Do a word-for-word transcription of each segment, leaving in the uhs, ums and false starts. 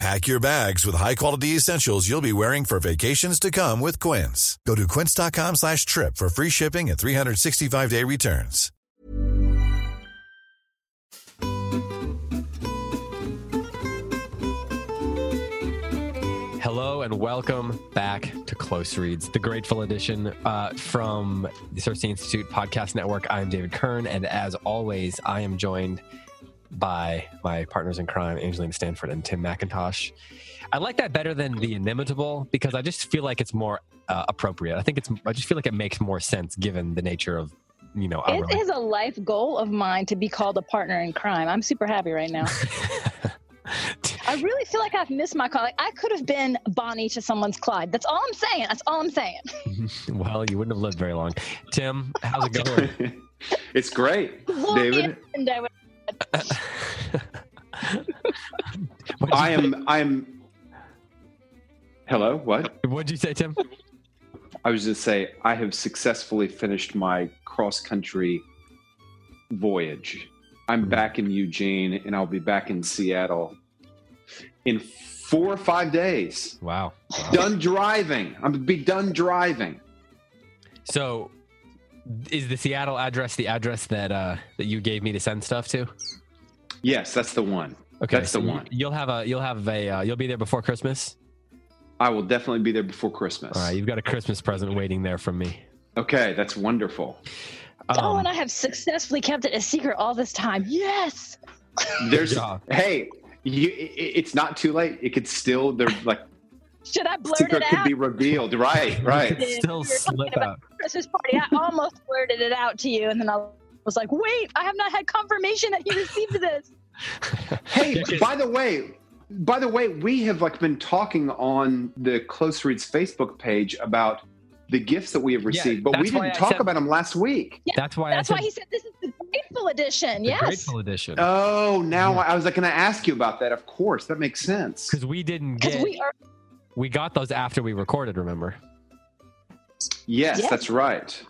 Pack your bags with high-quality essentials you'll be wearing for vacations to come with Quince. Go to quince.com slash trip for free shipping and three sixty-five day returns. Hello and welcome back to Close Reads, the Grateful Edition uh, from the Circe Institute Podcast Network. I'm David Kern, and as always, I am joined by my partners in crime, Angelina Stanford and Tim McIntosh. I like that better than the inimitable because I just feel like it's more uh, appropriate. I think it's. I just feel like it makes more sense given the nature of, you know. Our it relationship. Is a life goal of mine to be called a partner in crime. I'm super happy right now. I really feel like I've missed my call. Like, I could have been Bonnie to someone's Clyde. That's all I'm saying. That's all I'm saying. Well, you wouldn't have lived very long. Tim, how's it going? It's great, David. I am. I am. Hello. What? What did you say, Tim? I was just say I have successfully finished my cross-country voyage. I'm back in Eugene, and I'll be back in Seattle in four or five days. Wow. wow. Done driving. I'm going to be done driving. So is the Seattle address the address that uh, that you gave me to send stuff to? Yes, that's the one. Okay. That's so the one. You'll have a you'll have a uh, you'll be there before Christmas? I will definitely be there before Christmas. All right, you've got a Christmas present waiting there from me. Okay, that's wonderful. Um, oh, and I have successfully kept it a secret all this time. Yes. There's hey, you, it, it's not too late. It could still, they're like, should I blurt it out? Secret could be revealed. Right, right. It still we slip out. Christmas party. I almost blurted it out to you, and then I was like, wait, I have not had confirmation that you received this. Hey, by the way, by the way, we have like been talking on the Close Reads Facebook page about the gifts that we have received, yeah, but we didn't talk said, about them last week. Yeah, that's why That's I said, why he said this is the Grateful Edition. Yes. The Grateful Edition. Oh, now yeah. I was like going to ask you about that. Of course. That makes sense. Because we didn't get, we, are, we got those after we recorded, remember? Yes, yes, that's right.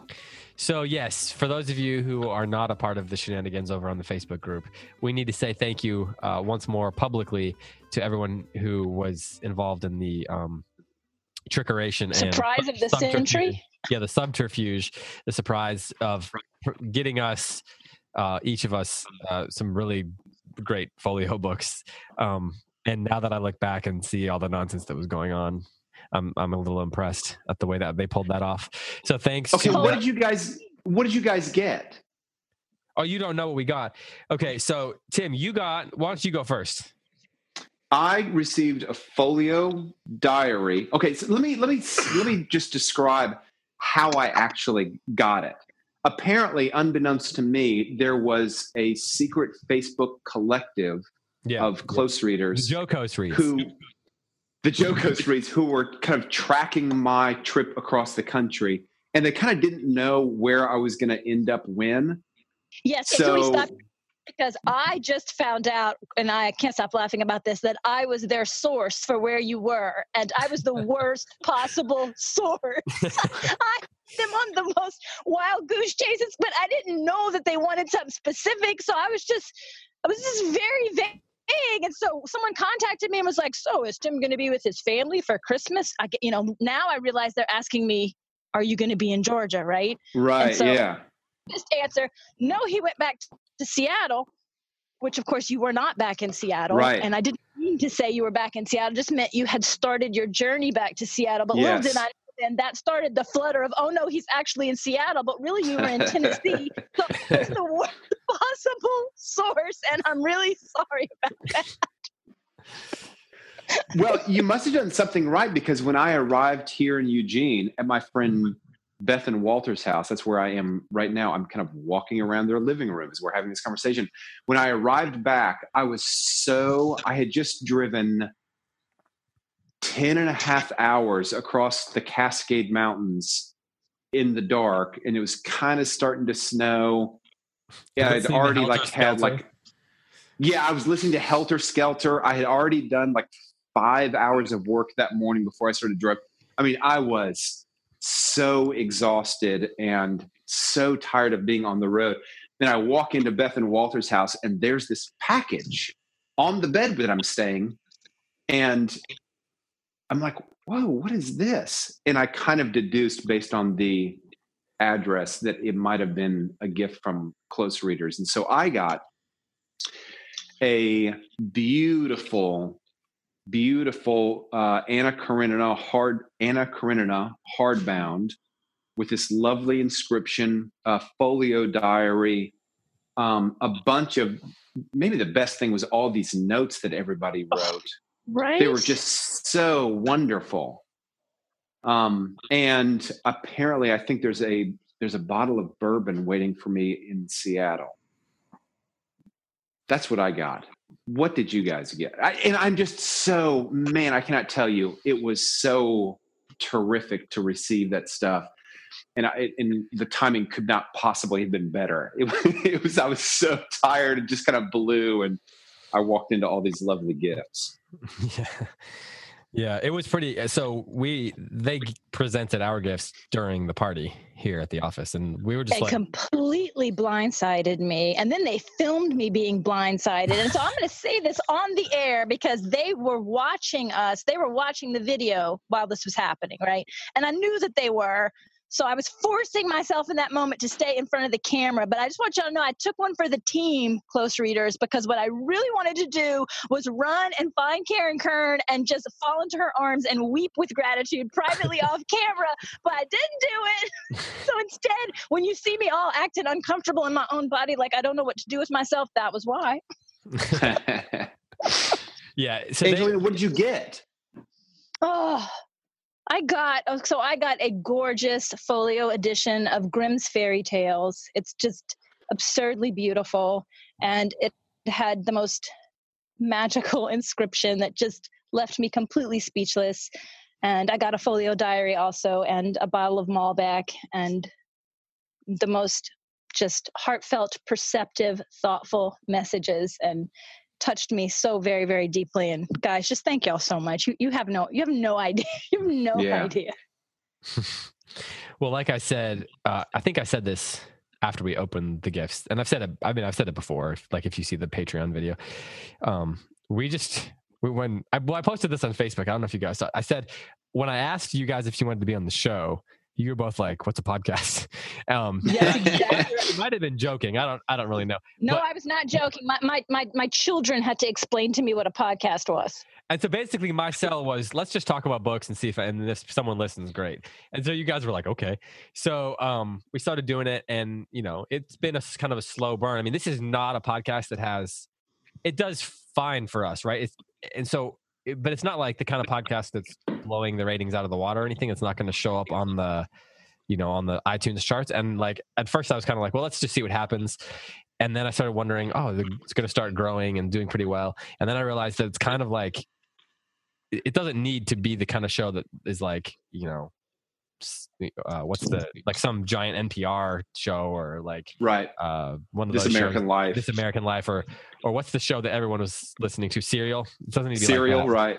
So yes, for those of you who are not a part of the shenanigans over on the Facebook group, we need to say thank you uh, once more publicly to everyone who was involved in the, um, trickeration surprise and of the century. Yeah, the subterfuge, the surprise of getting us, uh, each of us, uh, some really great folio books. Um, and now that I look back and see all the nonsense that was going on, I'm I'm a little impressed at the way that they pulled that off. So thanks. Okay, to what the, did you guys? What did you guys get? Oh, you don't know what we got. Okay, so Tim, you got. Why don't you go first? I received a folio diary. Okay, so let me let me let me just describe how I actually got it. Apparently, unbeknownst to me, there was a secret Facebook collective yeah, of close yeah. readers, the Jocose reads, who the Jocose reads, who were kind of tracking my trip across the country, and they kind of didn't know where I was going to end up when. Yes, so. We stopped- Because I just found out, and I can't stop laughing about this, that I was their source for where you were, and I was the worst possible source. I put them on the most wild goose chases, but I didn't know that they wanted something specific, so I was just, I was just very vague. And so someone contacted me and was like, "So is Tim going to be with his family for Christmas?" I, you know, now I realize they're asking me, "Are you going to be in Georgia?" Right? Right. And so, yeah. Just answer. No, he went back to Seattle, which of course you were not back in Seattle, right. And I didn't mean to say you were back in Seattle, just meant you had started your journey back to Seattle, but yes. Little did I know and that started the flutter of, oh no, he's actually in Seattle, but really you were in Tennessee. So it's the worst possible source, and I'm really sorry about that. Well, you must have done something right, because when I arrived here in Eugene at my friend Beth and Walter's house, that's where I am right now. I'm kind of walking around their living room as we're having this conversation. When I arrived back, I was so, I had just driven ten and a half hours across the Cascade Mountains in the dark, and it was kind of starting to snow. Yeah, I'd already like had like, yeah, I was listening to Helter Skelter. I had already done like five hours of work that morning before I started driving. I mean, I was so exhausted and so tired of being on the road. Then I walk into Beth and Walter's house, and there's this package on the bed that I'm staying. And I'm like, whoa, what is this? And I kind of deduced based on the address that it might have been a gift from close readers. And so I got a beautiful, beautiful uh, Anna Karenina hard Anna Karenina hardbound with this lovely inscription, a folio diary, um, a bunch of, maybe the best thing was all these notes that everybody wrote. Right, they were just so wonderful. Um, and apparently, I think there's a there's a bottle of bourbon waiting for me in Seattle. That's what I got. What did you guys get? I, and I'm just so, man, I cannot tell you. It was so terrific to receive that stuff. And, I, and the timing could not possibly have been better. It, it was, I was so tired and just kind of blew. And I walked into all these lovely gifts. Yeah. Yeah. It was pretty. So we, they presented our gifts during the party here at the office, and we were just they like completely blindsided me. And then they filmed me being blindsided. And so I'm going to say this on the air because they were watching us. They were watching the video while this was happening. Right. And I knew that they were. So I was forcing myself in that moment to stay in front of the camera. But I just want y'all to know I took one for the team, close readers, because what I really wanted to do was run and find Karen Kern and just fall into her arms and weep with gratitude privately off camera. But I didn't do it. So instead, when you see me all acting uncomfortable in my own body, like I don't know what to do with myself, that was why. Yeah. So Angelina, they- what did you get? Oh. I got, so I got a gorgeous folio edition of Grimm's Fairy Tales. It's just absurdly beautiful. And it had the most magical inscription that just left me completely speechless. And I got a folio diary also, and a bottle of Malbec, and the most just heartfelt, perceptive, thoughtful messages, and touched me so very, very deeply. And guys, just thank y'all so much. You you have no, you have no idea. You have no yeah. idea. Well, like I said, uh, I think I said this after we opened the gifts, and I've said it, I mean, I've said it before, like if you see the Patreon video, um, we just, we, when I, well, I posted this on Facebook, I don't know if you guys saw it. I said, when I asked you guys if you wanted to be on the show, you were both like, what's a podcast? Um, yeah, exactly. You might have been joking. I don't, I don't really know. No, but I was not joking. My, my, my, my children had to explain to me what a podcast was. And so basically my cell was, let's just talk about books and see if, I, and if someone listens, great. And so you guys were like, okay. So um, we started doing it, and you know, it's been a kind of a slow burn. I mean, this is not a podcast that has, it does fine for us. Right. It's, and so but it's not like the kind of podcast that's blowing the ratings out of the water or anything. It's not going to show up on the, you know, on the iTunes charts. And like, at first I was kind of like, well, let's just see what happens. And then I started wondering, oh, it's going to start growing and doing pretty well. And then I realized that it's kind of like, it doesn't need to be the kind of show that is like, you know, uh, what's the, like some giant N P R show, or like, right. Uh, one of those This American shows, Life, This American Life, or, or what's the show that everyone was listening to? Serial. It doesn't need to be Serial, like that. Right.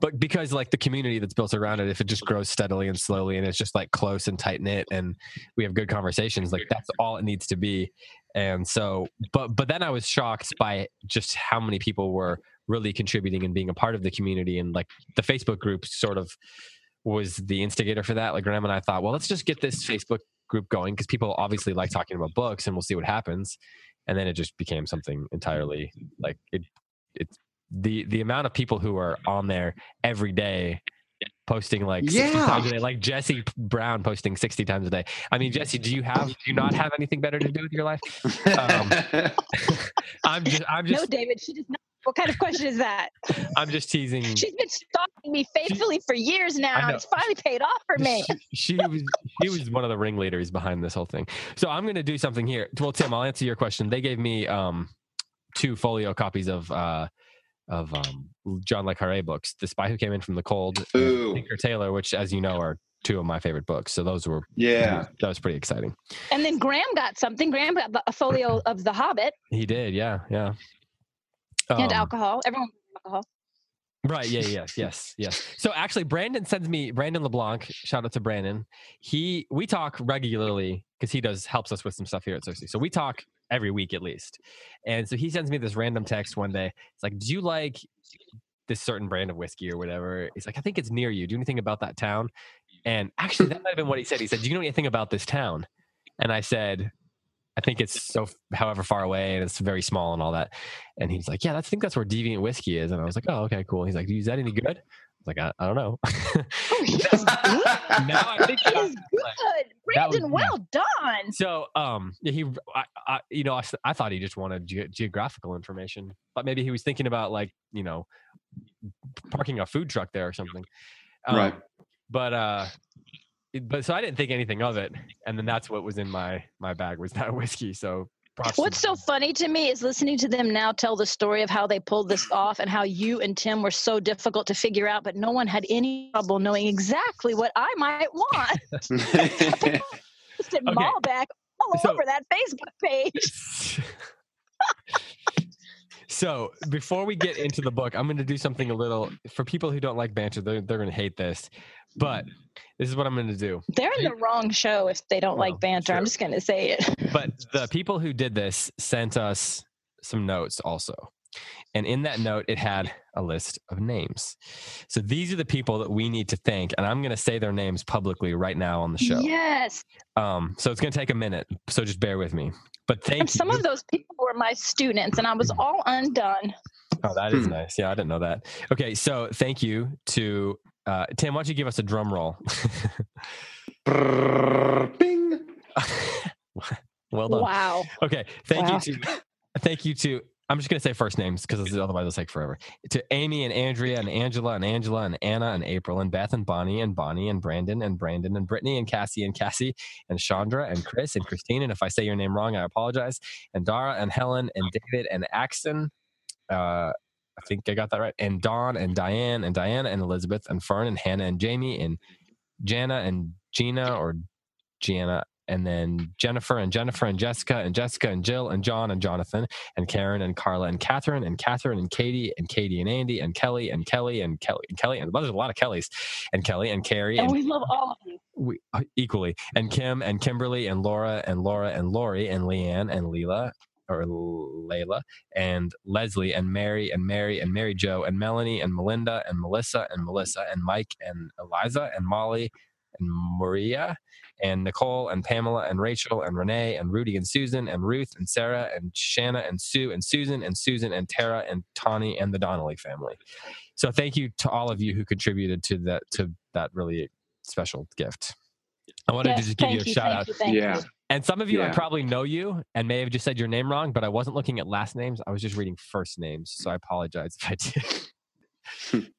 But because like the community that's built around it, if it just grows steadily and slowly, and it's just like close and tight knit, and we have good conversations, like that's all it needs to be. And so, but, but then I was shocked by just how many people were really contributing and being a part of the community. And like the Facebook group sort of was the instigator for that. Like Graham and I thought, well, let's just get this Facebook group going, because people obviously like talking about books, and we'll see what happens. And then it just became something entirely like it. It's the the amount of people who are on there every day posting like yeah. sixty times a day, like Jesse Brown posting sixty times a day. I mean, Jesse, do you have, do you not have anything better to do with your life? Um, I'm just, I'm just. No, David, she does not. What kind of question is that? I'm just teasing. She's been stalking me faithfully she, for years now. It's finally paid off for me. She, she was she was one of the ringleaders behind this whole thing. So I'm going to do something here. Well, Tim, I'll answer your question. They gave me um, two folio copies of uh, of um, John Le Carré books, The Spy Who Came in from the Cold, Ooh. and Tinker Tailor, which, as you know, are two of my favorite books. So those were, yeah, that was pretty exciting. And then Graham got something. Graham got a folio of The Hobbit. He did, yeah, yeah. Um, and alcohol. Everyone alcohol. Right. Yeah. Yes. Yes. Yes. So actually, Brandon sends me Brandon LeBlanc. Shout out to Brandon. He we talk regularly because he does helps us with some stuff here at Circe. So we talk every week at least. And so he sends me this random text one day. It's like, do you like this certain brand of whiskey or whatever? He's like, I think it's near you. Do you know anything about that town? And actually, that might have been what he said. He said, do you know anything about this town? And I said, I think it's so however far away and it's very small and all that. And he's like, yeah, I think that's where Deviant Whiskey is. And I was like, oh, okay, cool. And he's like, is that any good? I was like, I, I don't know. Oh, now I think it is good. Like, Brandon, was, well done. So um, he, I, I, you know, I, I thought he just wanted ge- geographical information, but maybe he was thinking about like, you know, parking a food truck there or something. Um, right. But, uh, But so I didn't think anything of it, and then that's what was in my my bag was that whiskey. So what's so funny to me is listening to them now tell the story of how they pulled this off and how you and Tim were so difficult to figure out, but no one had any trouble knowing exactly what I might want. Just at okay. Malbec all so, over that Facebook page. So before we get into the book, I'm going to do something a little for people who don't like banter. They're they're going to hate this. But this is what I'm going to do. They're in the wrong show if they don't well, like banter. Sure. I'm just going to say it. But the people who did this sent us some notes also. And in that note, it had a list of names. So these are the people that we need to thank. And I'm going to say their names publicly right now on the show. Yes. Um, so it's going to take a minute. So just bear with me. But thank and some you. Some of those people were my students, and I was all undone. Oh, that is nice. Yeah, I didn't know that. Okay, so thank you to... Uh, Tim, why don't you give us a drum roll? Bing. Well done. Wow. Okay. Thank wow. you to, thank you to, I'm just going to say first names because otherwise it'll take forever. To Amy and Andrea and Angela and Angela and Anna and April and Beth and Bonnie and Bonnie and Brandon and Brandon and Brittany and Cassie and Cassie and Chandra and Chris and Christine. And if I say your name wrong, I apologize. And Dara and Helen and David and Axton. Uh, I think I got that right. And Dawn and Diane and Diana and Elizabeth and Fern and Hannah and Jamie and Jana and Gina or Gianna and then Jennifer and Jennifer and Jessica and Jessica and Jill and John and Jonathan and Karen and Carla and Catherine and Catherine and Katie and Katie and Andy and Kelly and Kelly and Kelly and Kelly and there's a lot of Kellys and Kelly and Carrie and, and we love all of you we, uh, equally and Kim and Kimberly and Laura and Laura and Lori and Leanne and Leela. Or Layla and Leslie and Mary and Mary and Mary Jo and Melanie and Melinda and Melissa and Melissa and Mike and Eliza and Molly and Maria and Nicole and Pamela and Rachel and Renee and Rudy and Susan and Ruth and Sarah and Shanna and Sue and Susan and Susan and Tara and Tawny and the Donnelly family. So thank you to all of you who contributed to that to that really special gift. I wanted yes, to just give you a you, shout out. You, yeah. You. And some of you, yeah. I probably know you and may have just said your name wrong, but I wasn't looking at last names. I was just reading first names. So I apologize if I did.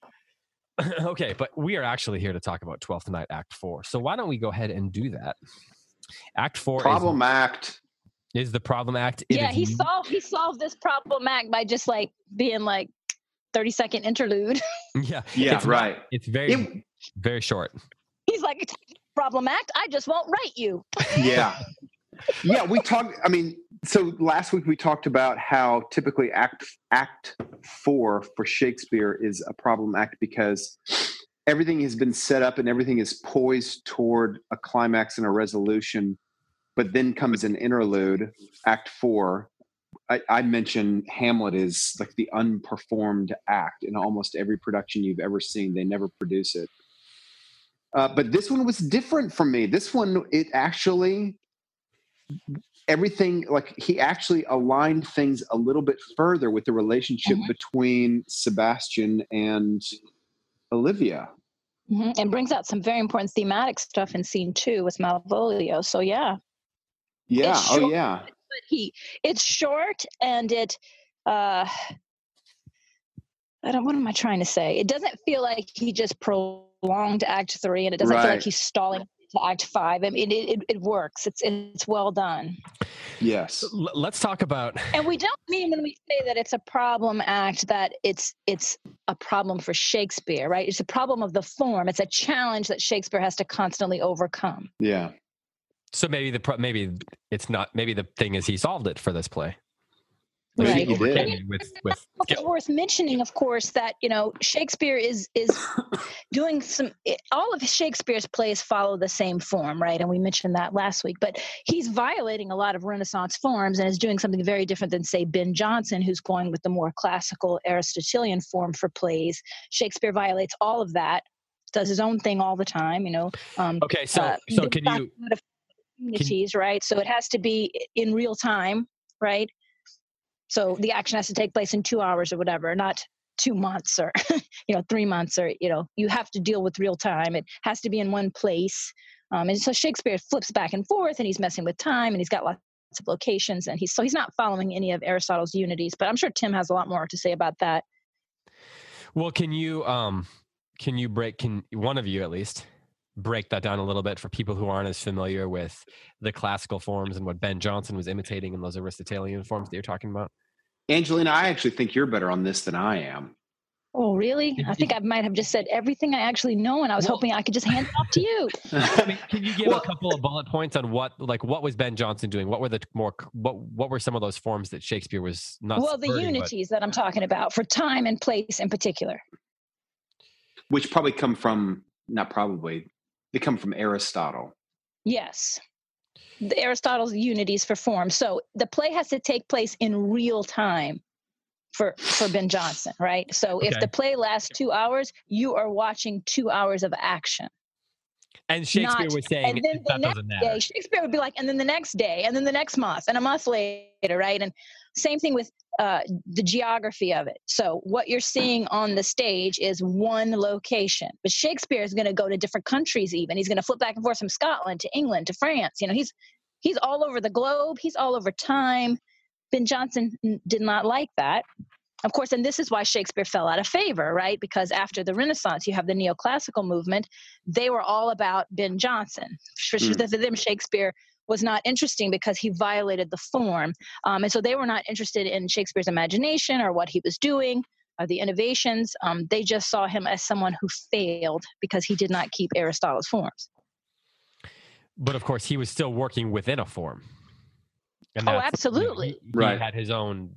Okay. But we are actually here to talk about twelfth Night Act Four. So why don't we go ahead and do that? Act Four. Problem is, act. Is the problem act. It yeah. He new. solved, he solved this problem act by just like being like thirty second interlude. Yeah. Yeah. It's right. Not, it's very, it, very short. He's like, problem act, I just won't write you. Yeah. Yeah, we talked, I mean, so last week we talked about how typically act act four for Shakespeare is a problem act because everything has been set up and everything is poised toward a climax and a resolution, but then comes an interlude, act four. I, I mentioned Hamlet is like the unperformed act in almost every production you've ever seen. They never produce it. Uh, but this one was different for me. This one, it actually, everything, like he actually aligned things a little bit further with the relationship between Sebastian and Olivia. Mm-hmm. And brings out some very important thematic stuff in scene two with Malvolio. So yeah. Yeah. Short, oh yeah. But he, it's short and it, uh, I don't, what am I trying to say? It doesn't feel like he just prolonged act three, and it doesn't right. feel like he's stalling to act five. I mean, it, it, it works. It's, it's well done. Yes. L- let's talk about, and we don't mean when we say that it's a problem act, that it's, it's a problem for Shakespeare, right? It's a problem of the form. It's a challenge that Shakespeare has to constantly overcome. Yeah. So maybe the, pro- maybe it's not, maybe the thing is he solved it for this play. Like right. He overcame with, with, it's yeah. worth mentioning, of course, that, you know, Shakespeare is is doing some, it, all of Shakespeare's plays follow the same form, right? And we mentioned that last week, but he's violating a lot of Renaissance forms and is doing something very different than, say, Ben Jonson, who's going with the more classical Aristotelian form for plays. Shakespeare violates all of that, does his own thing all the time, you know. Um, okay, so, uh, so can you... communities, can, right? So it has to be in real time, right? So the action has to take place in two hours or whatever, not two months or, you know, three months or, you know, you have to deal with real time. It has to be in one place. Um, and so Shakespeare flips back and forth and he's messing with time and he's got lots of locations and he's, so he's not following any of Aristotle's unities, but I'm sure Tim has a lot more to say about that. Well, can you, um, can you break, can one of you at least break that down a little bit for people who aren't as familiar with the classical forms and what Ben Jonson was imitating in those Aristotelian forms that you're talking about? Angelina, I actually think you're better on this than I am. Oh, really? I think I might have just said everything I actually know, and I was well, hoping I could just hand it off to you. I mean, can you give well, a couple of bullet points on what, like, what was Ben Jonson doing? What were the more, what, what were some of those forms that Shakespeare was not? Well, the unities but, that I'm talking about for time and place in particular, which probably come from not probably. They come from Aristotle. Yes. The Aristotle's unities for form. So the play has to take place in real time for, for Ben Jonson, right? So okay. if the play lasts two hours, you are watching two hours of action. And Shakespeare Not, was saying and then the that next doesn't matter. Day, Shakespeare would be like, and then the next day, and then the next month, and a month later, right? And same thing with uh, the geography of it. So what you're seeing on the stage is one location, but Shakespeare is going to go to different countries even. He's going to flip back and forth from Scotland to England to France. You know, he's he's all over the globe. He's all over time. Ben Jonson did not like that. Of course, and this is why Shakespeare fell out of favor, right? Because after the Renaissance, you have the neoclassical movement. They were all about Ben Jonson. For mm. them, Shakespeare was not interesting because he violated the form. Um, and so they were not interested in Shakespeare's imagination or what he was doing or the innovations. Um, they just saw him as someone who failed because he did not keep Aristotle's forms. But of course, he was still working within a form. And oh, absolutely. You know, he, right. he had his own...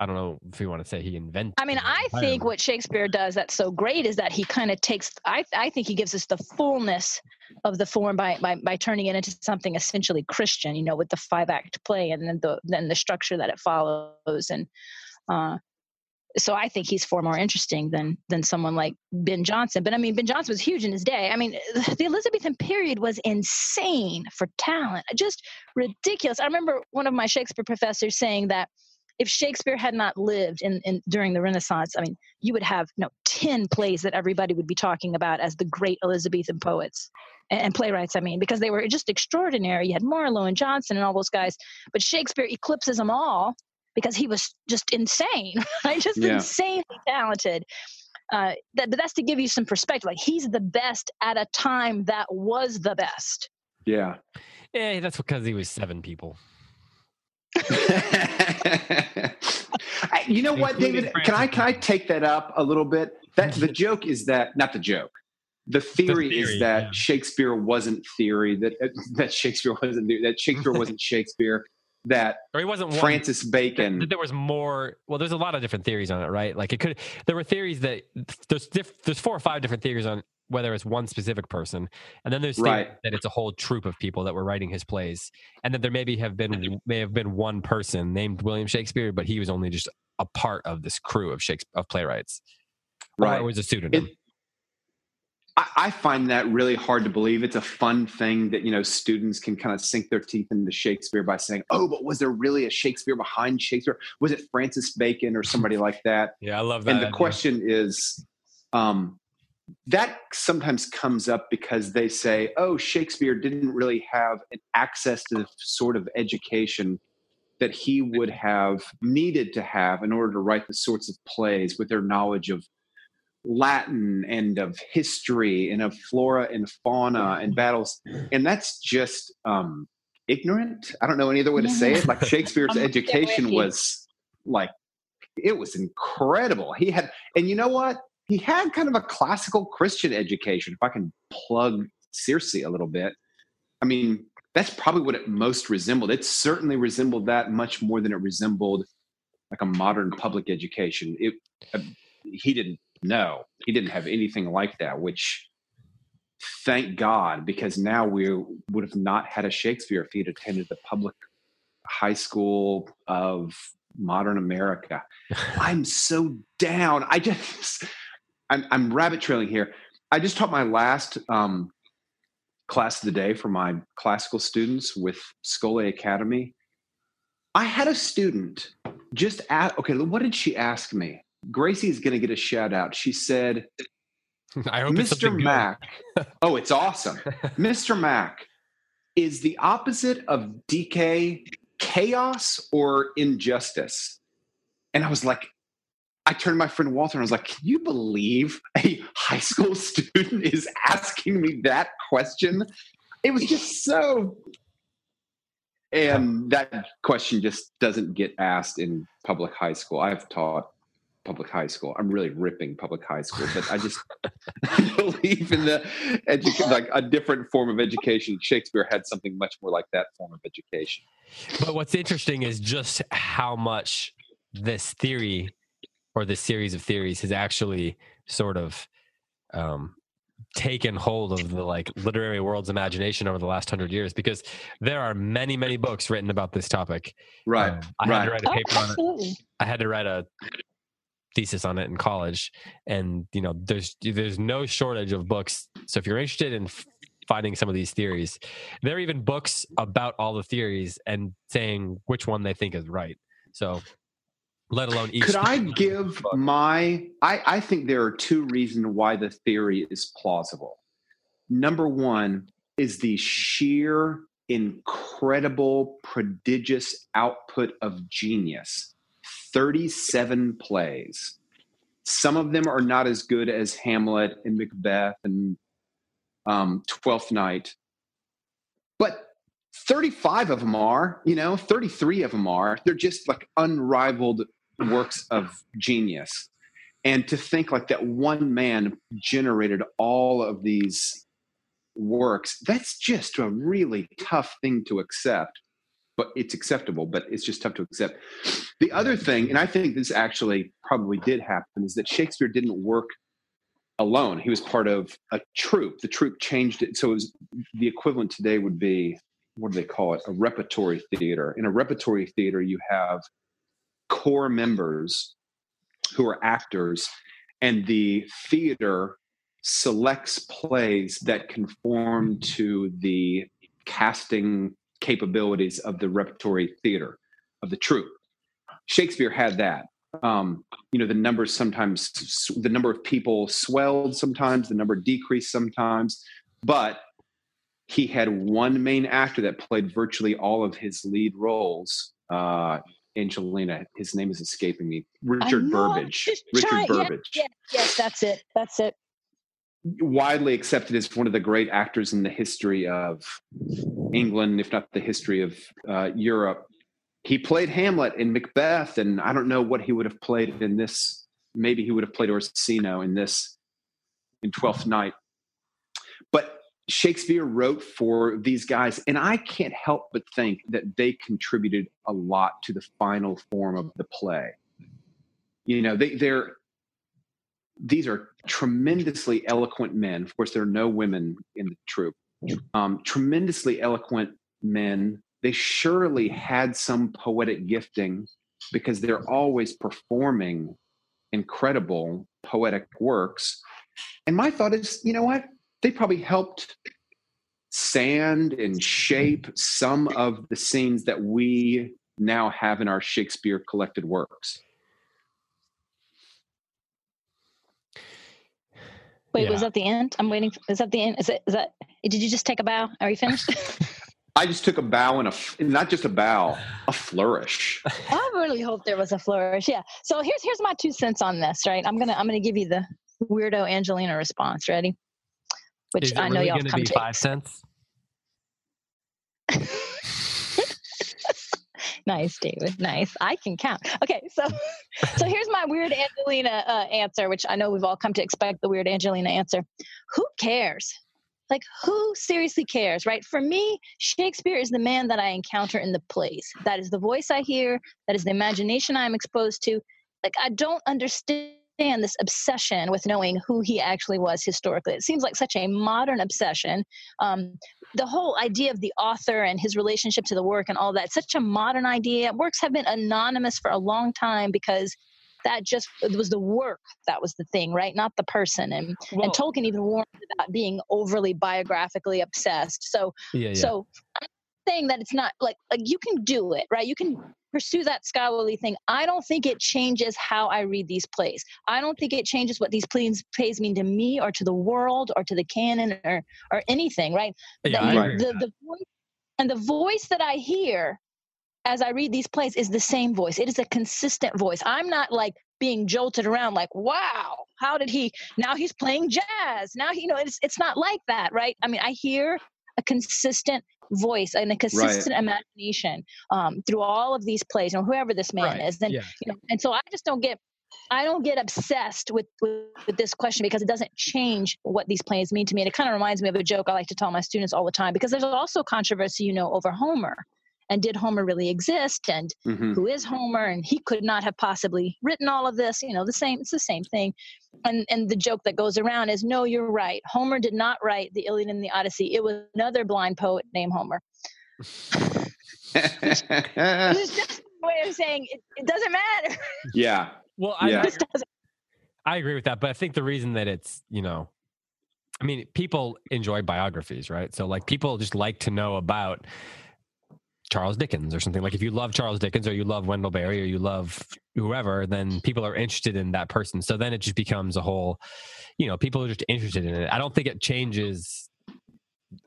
I don't know if you want to say he invented. I mean, I think what Shakespeare does that's so great is that he kind of takes, I I think he gives us the fullness of the form by, by, by turning it into something essentially Christian, you know, with the five act play and then the, then the structure that it follows. And uh, so I think he's far more interesting than, than someone like Ben Jonson. But I mean, Ben Jonson was huge in his day. I mean, the Elizabethan period was insane for talent, just ridiculous. I remember one of my Shakespeare professors saying that if Shakespeare had not lived in, in during the Renaissance, I mean, you would have you know, ten plays that everybody would be talking about as the great Elizabethan poets and, and playwrights, I mean, because they were just extraordinary. You had Marlowe and Jonson and all those guys, but Shakespeare eclipses them all because he was just insane, right? Just yeah. insanely talented. Uh, that, but that's to give you some perspective. Like, he's the best at a time that was the best. Yeah. Yeah, that's because he was seven people. You know what, David? Can I can I take that up a little bit? That the joke is that not the joke. The theory, the theory is that yeah. Shakespeare wasn't theory. That that Shakespeare wasn't that Shakespeare wasn't Shakespeare. That or he wasn't Francis one, Bacon. There, there was more. Well, there's a lot of different theories on it, right? Like it could. There were theories that there's diff, there's four or five different theories on whether it's one specific person, and then there's right. that it's a whole troop of people that were writing his plays, and that there maybe have been may have been one person named William Shakespeare, but he was only just a part of this crew of Shakespeare of playwrights. Right, or it was a pseudonym. It, I, I find that really hard to believe. It's a fun thing that you know students can kind of sink their teeth into Shakespeare by saying, "Oh, but was there really a Shakespeare behind Shakespeare? Was it Francis Bacon or somebody like that?" Yeah, I love that. And the idea. question is. Um, that sometimes comes up because they say, oh, Shakespeare didn't really have access to the sort of education that he would have needed to have in order to write the sorts of plays with their knowledge of Latin and of history and of flora and fauna and battles. And that's just um, ignorant. I don't know any other way to say it. Like Shakespeare's education was like, it was incredible. He had, and you know what? He had kind of a classical Christian education. If I can plug Circe a little bit, I mean, that's probably what it most resembled. It certainly resembled that much more than it resembled like a modern public education. It, uh, he didn't know. He didn't have anything like that, which thank God, because now we would have not had a Shakespeare if he had attended the public high school of modern America. I'm so down. I just... I'm, I'm rabbit trailing here. I just taught my last um, class of the day for my classical students with Scully Academy. I had a student just ask, okay, what did she ask me? Gracie's going to get a shout out. She said, I hope Mister Mack, oh, it's awesome. Mister Mack, is the opposite of D K chaos or injustice? And I was like, I turned to my friend Walter and I was like, can you believe a high school student is asking me that question? It was just so... And that question just doesn't get asked in public high school. I've taught public high school. I'm really ripping public high school, but I just believe in the education, like a different form of education. Shakespeare had something much more like that form of education. But what's interesting is just how much this theory... or this series of theories has actually sort of um, taken hold of the like literary world's imagination over the last hundred years, because there are many, many books written about this topic. Right. Um, I right. had to write a paper oh, on it. I had to write a thesis on it in college, and you know, there's there's no shortage of books. So if you're interested in f- finding some of these theories, there are even books about all the theories and saying which one they think is right. So. Let alone each. Could I give my, I, I think there are two reasons why the theory is plausible. Number one is the sheer, incredible, prodigious output of genius. thirty-seven plays. Some of them are not as good as Hamlet and Macbeth and um, Twelfth Night, but thirty-five of them are, you know, thirty-three of them are. They're just like unrivaled works of genius. And to think like that one man generated all of these works, that's just a really tough thing to accept. But it's acceptable, but it's just tough to accept. The other thing, and I think this actually probably did happen, is that Shakespeare didn't work alone. He was part of a troupe. The troupe changed it. So it was, the equivalent today would be, what do they call it? A repertory theater. In a repertory theater, you have core members who are actors, and the theater selects plays that conform to the casting capabilities of the repertory theater, of the troupe. Shakespeare had that. Um, you know, the numbers sometimes, the number of people swelled sometimes, the number decreased sometimes, but he had one main actor that played virtually all of his lead roles. Uh, Angelina, his name is escaping me. Richard Burbage. Richard trying. Burbage. Yes, yes, yes, that's it. That's it. Widely accepted as one of the great actors in the history of England, if not the history of uh, Europe. He played Hamlet in Macbeth, and I don't know what he would have played in this. Maybe he would have played Orsino in this, in Twelfth Night. But Shakespeare wrote for these guys, and I can't help but think that they contributed a lot to the final form of the play. You know, they, they're these are tremendously eloquent men. Of course, there are no women in the troupe. Um, tremendously eloquent men. They surely had some poetic gifting, because they're always performing incredible poetic works. And my thought is, you know what? They probably helped sand and shape some of the scenes that we now have in our Shakespeare collected works. Wait, yeah. was that the end? I'm waiting. For, is that the end? Is it? Is that? Did you just take a bow? Are you finished? I just took a bow and a not just a bow, a flourish. I really hope there was a flourish. Yeah. So here's here's my two cents on this. Right. I'm gonna I'm gonna give you the weirdo Angelina response. Ready? Which is I know really y'all have come to. Five cents. Nice, David. Nice. I can count. Okay, so so here's my weird Angelina uh, answer, which I know we've all come to expect the weird Angelina answer. Who cares? Like, who seriously cares, right? For me, Shakespeare is the man that I encounter in the plays. That is the voice I hear. That is the imagination I'm exposed to. Like, I don't understand this obsession with knowing who he actually was historically. It seems like such a modern obsession. Um, the whole idea of the author and his relationship to the work and all that, such a modern idea. Works have been anonymous for a long time because that just it was the work that was the thing, right? Not the person. And, well, and Tolkien even warned about being overly biographically obsessed. So, yeah, yeah. so I'm saying that it's not like, like you can do it, right? You can pursue that scholarly thing. I don't think it changes how I read these plays. I don't think it changes what these plays, plays mean to me or to the world or to the canon or or anything, right? Yeah, the, right. The, the voice, and the voice that I hear as I read these plays is the same voice. It is a consistent voice. I'm not like being jolted around like, wow, how did he, now he's playing jazz. Now, you know, it's it's not like that, right? I mean, I hear a consistent voice and a consistent right. imagination um, through all of these plays, you know, whoever this man right. is. And, yeah. you know, and so I just don't get, I don't get obsessed with, with, with this question because it doesn't change what these plays mean to me. And it kind of reminds me of a joke I like to tell my students all the time, because there's also controversy, you know, over Homer and did Homer really exist? And mm-hmm. who is Homer? And he could not have possibly written all of this, you know, the same, it's the same thing. And and the joke that goes around is, no, you're right. Homer did not write the Iliad and the Odyssey. It was another blind poet named Homer. It's just a way of saying it, it doesn't matter. Yeah. Well, I, yeah. I, agree, I agree with that. But I think the reason that it's, you know, I mean, people enjoy biographies, right? So like people just like to know about Charles Dickens or something. Like if you love Charles Dickens or you love Wendell Berry or you love whoever, then people are interested in that person. So then it just becomes a whole, you know, people are just interested in it. I don't think it changes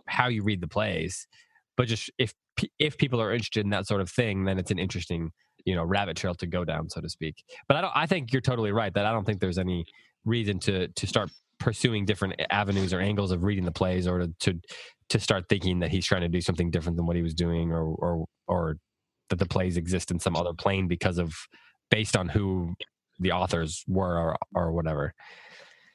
how you read the plays, but just if, if people are interested in that sort of thing, then it's an interesting, you know, rabbit trail to go down, so to speak. But I don't, I think you're totally right that I don't think there's any reason to, to start pursuing different avenues or angles of reading the plays or to, to, to start thinking that he's trying to do something different than what he was doing or, or, or that the plays exist in some other plane because of based on who the authors were or, or whatever.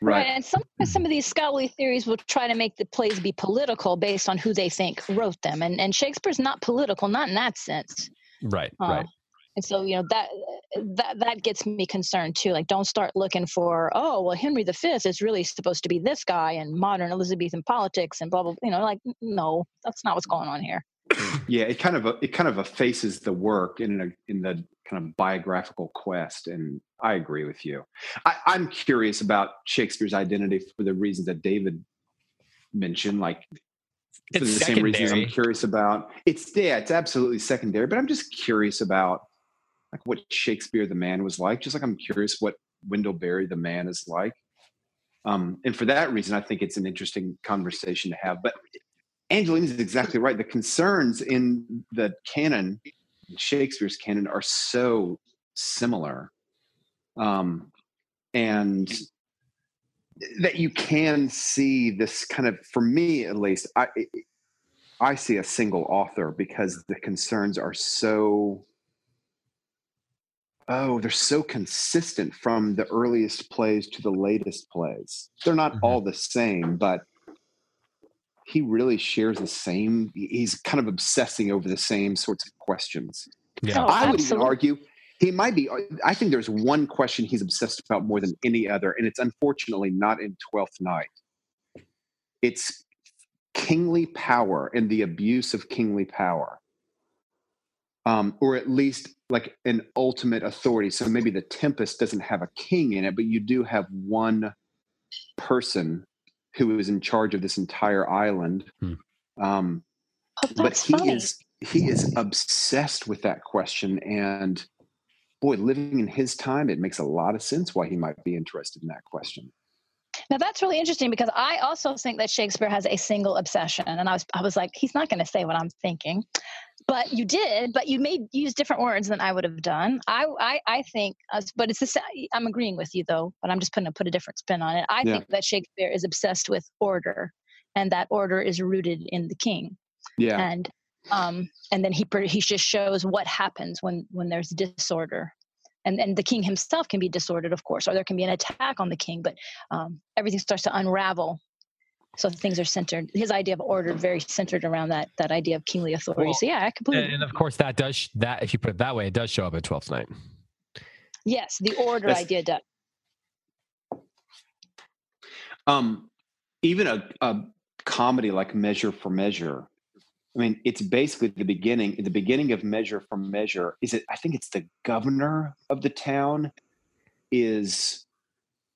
Right. right. And some, some of these scholarly theories will try to make the plays be political based on who they think wrote them. And, and Shakespeare's not political, not in that sense. Right. Um, right. And so, you know, that, that, that gets me concerned too. Like, don't start looking for, oh, well, Henry the Fifth is really supposed to be this guy and modern Elizabethan politics and blah, blah, you know, like, no, that's not what's going on here. Yeah. It kind of, it kind of effaces the work in a, in the kind of biographical quest. And I agree with you. I, I'm curious about Shakespeare's identity for the reasons that David mentioned, like, it's for the secondary. Same reasons I'm curious about. It's, yeah, it's absolutely secondary, but I'm just curious about like what Shakespeare the man was like, just like I'm curious what Wendell Berry the man is like. Um, and for that reason, I think it's an interesting conversation to have. But Angelina is exactly right. The concerns in the canon, Shakespeare's canon, are so similar. Um, and that you can see this kind of, for me at least, I, I see a single author because the concerns are so... Oh, they're so consistent from the earliest plays to the latest plays. They're not all the same, but he really shares the same. He's kind of obsessing over the same sorts of questions. Yeah. Oh, I would even argue he might be. I think there's one question he's obsessed about more than any other, and it's unfortunately not in Twelfth Night. It's kingly power and the abuse of kingly power. Um, or at least like an ultimate authority. So maybe The Tempest doesn't have a king in it, but you do have one person who is in charge of this entire island. Hmm. Um, oh, but he funny. is he is obsessed with that question. And boy, living in his time, it makes a lot of sense why he might be interested in that question. Now that's really interesting, because I also think that Shakespeare has a single obsession. And I was, I was like, he's not going to say what I'm thinking, but you did, but you made use different words than I would have done. I, I, I think, but it's, the, I'm agreeing with you though, but I'm just going to put a different spin on it. I yeah. think that Shakespeare is obsessed with order, and that order is rooted in the king. Yeah. And, um, and then he, he just shows what happens when, when there's disorder. And and the king himself can be disordered, of course, or there can be an attack on the king, but um, everything starts to unravel. So things are centered. His idea of order very centered around that that idea of kingly authority. Well, so yeah, I completely. And, and of course, that does that. If you put it that way, it does show up in Twelfth Night. Yes, the order That's, idea does. Um, even a, a comedy like Measure for Measure. I mean, it's basically the beginning, the beginning of Measure for Measure is it, I think it's the governor of the town is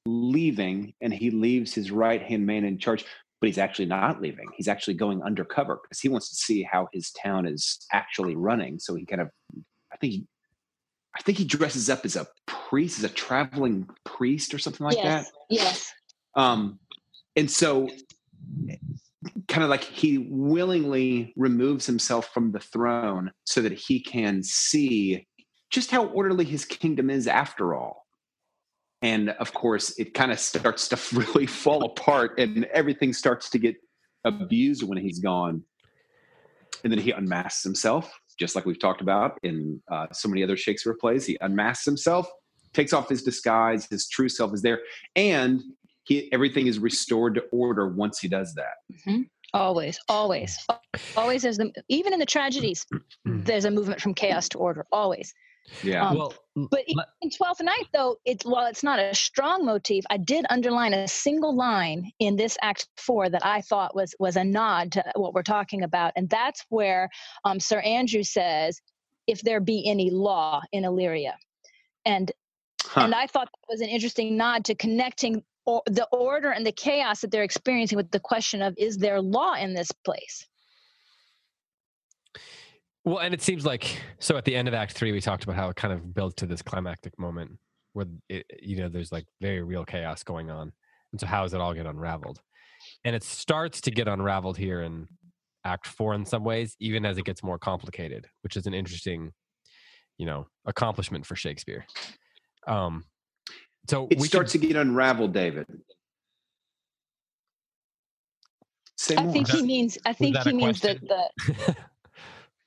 leaving, and he leaves his right-hand man in charge, but he's actually not leaving. He's actually going undercover because he wants to see how his town is actually running. So he kind of, I think, he, I think he dresses up as a priest, as a traveling priest or something like yes, that. Yes. Um, and so kind of like he willingly removes himself from the throne so that he can see just how orderly his kingdom is after all. And of course, it kind of starts to really fall apart, and everything starts to get abused when he's gone. And then he unmasks himself, just like we've talked about in uh, so many other Shakespeare plays. He unmasks himself, takes off his disguise, his true self is there. And He, everything is restored to order once he does that. Mm-hmm. Always, always, always. There's the, even in the tragedies, there's a movement from chaos to order. Always. Yeah. Um, well, but let, in Twelfth Night, though, it, while it's not a strong motif, I did underline a single line in this Act Four that I thought was was a nod to what we're talking about, and that's where um, Sir Andrew says, "If there be any law in Illyria," and huh. and I thought that was an interesting nod to connecting or the order and the chaos that they're experiencing with the question of, is there law in this place? Well, and it seems like, so at the end of Act Three, we talked about how it kind of builds to this climactic moment where, it, you know, there's like very real chaos going on. And so how does it all get unraveled? And it starts to get unraveled here in Act Four in some ways, even as it gets more complicated, which is an interesting, you know, accomplishment for Shakespeare. Um, So it starts could, to get unraveled, David. Say I more. think he means. I think he means that the.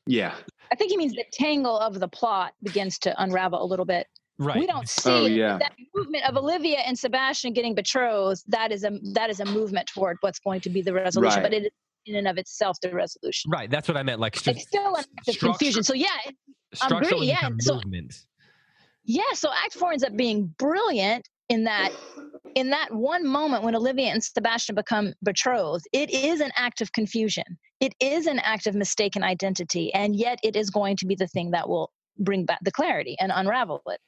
yeah. I think he means the tangle of the plot begins to unravel a little bit. Right. We don't see oh, yeah. that movement of Olivia and Sebastian getting betrothed. That is a that is a movement toward what's going to be the resolution. Right. But it is in and of itself the resolution. Right. That's what I meant. Like st- it's still an act of confusion. So yeah, it, I'm great. Yeah. So. Yeah, so Act Four ends up being brilliant in that in that one moment when Olivia and Sebastian become betrothed. It is an act of confusion. It is an act of mistaken identity, and yet it is going to be the thing that will bring back the clarity and unravel it.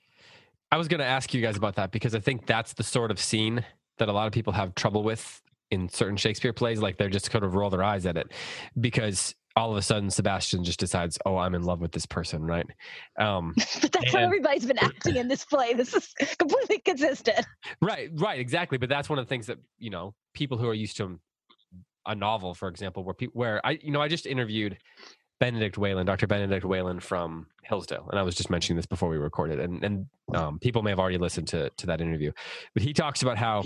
I was going to ask you guys about that because I think that's the sort of scene that a lot of people have trouble with in certain Shakespeare plays. Like they're just kind of roll their eyes at it because all of a sudden Sebastian just decides, oh, I'm in love with this person, right? Um, but that's and, how everybody's been acting in this play. This is completely consistent. Right, right, exactly. But that's one of the things that, you know, people who are used to a novel, for example, where people, where I, you know, I just interviewed Benedict Whalen, Doctor Benedict Whalen from Hillsdale. And I was just mentioning this before we recorded. And, and um, people may have already listened to, to that interview. But he talks about how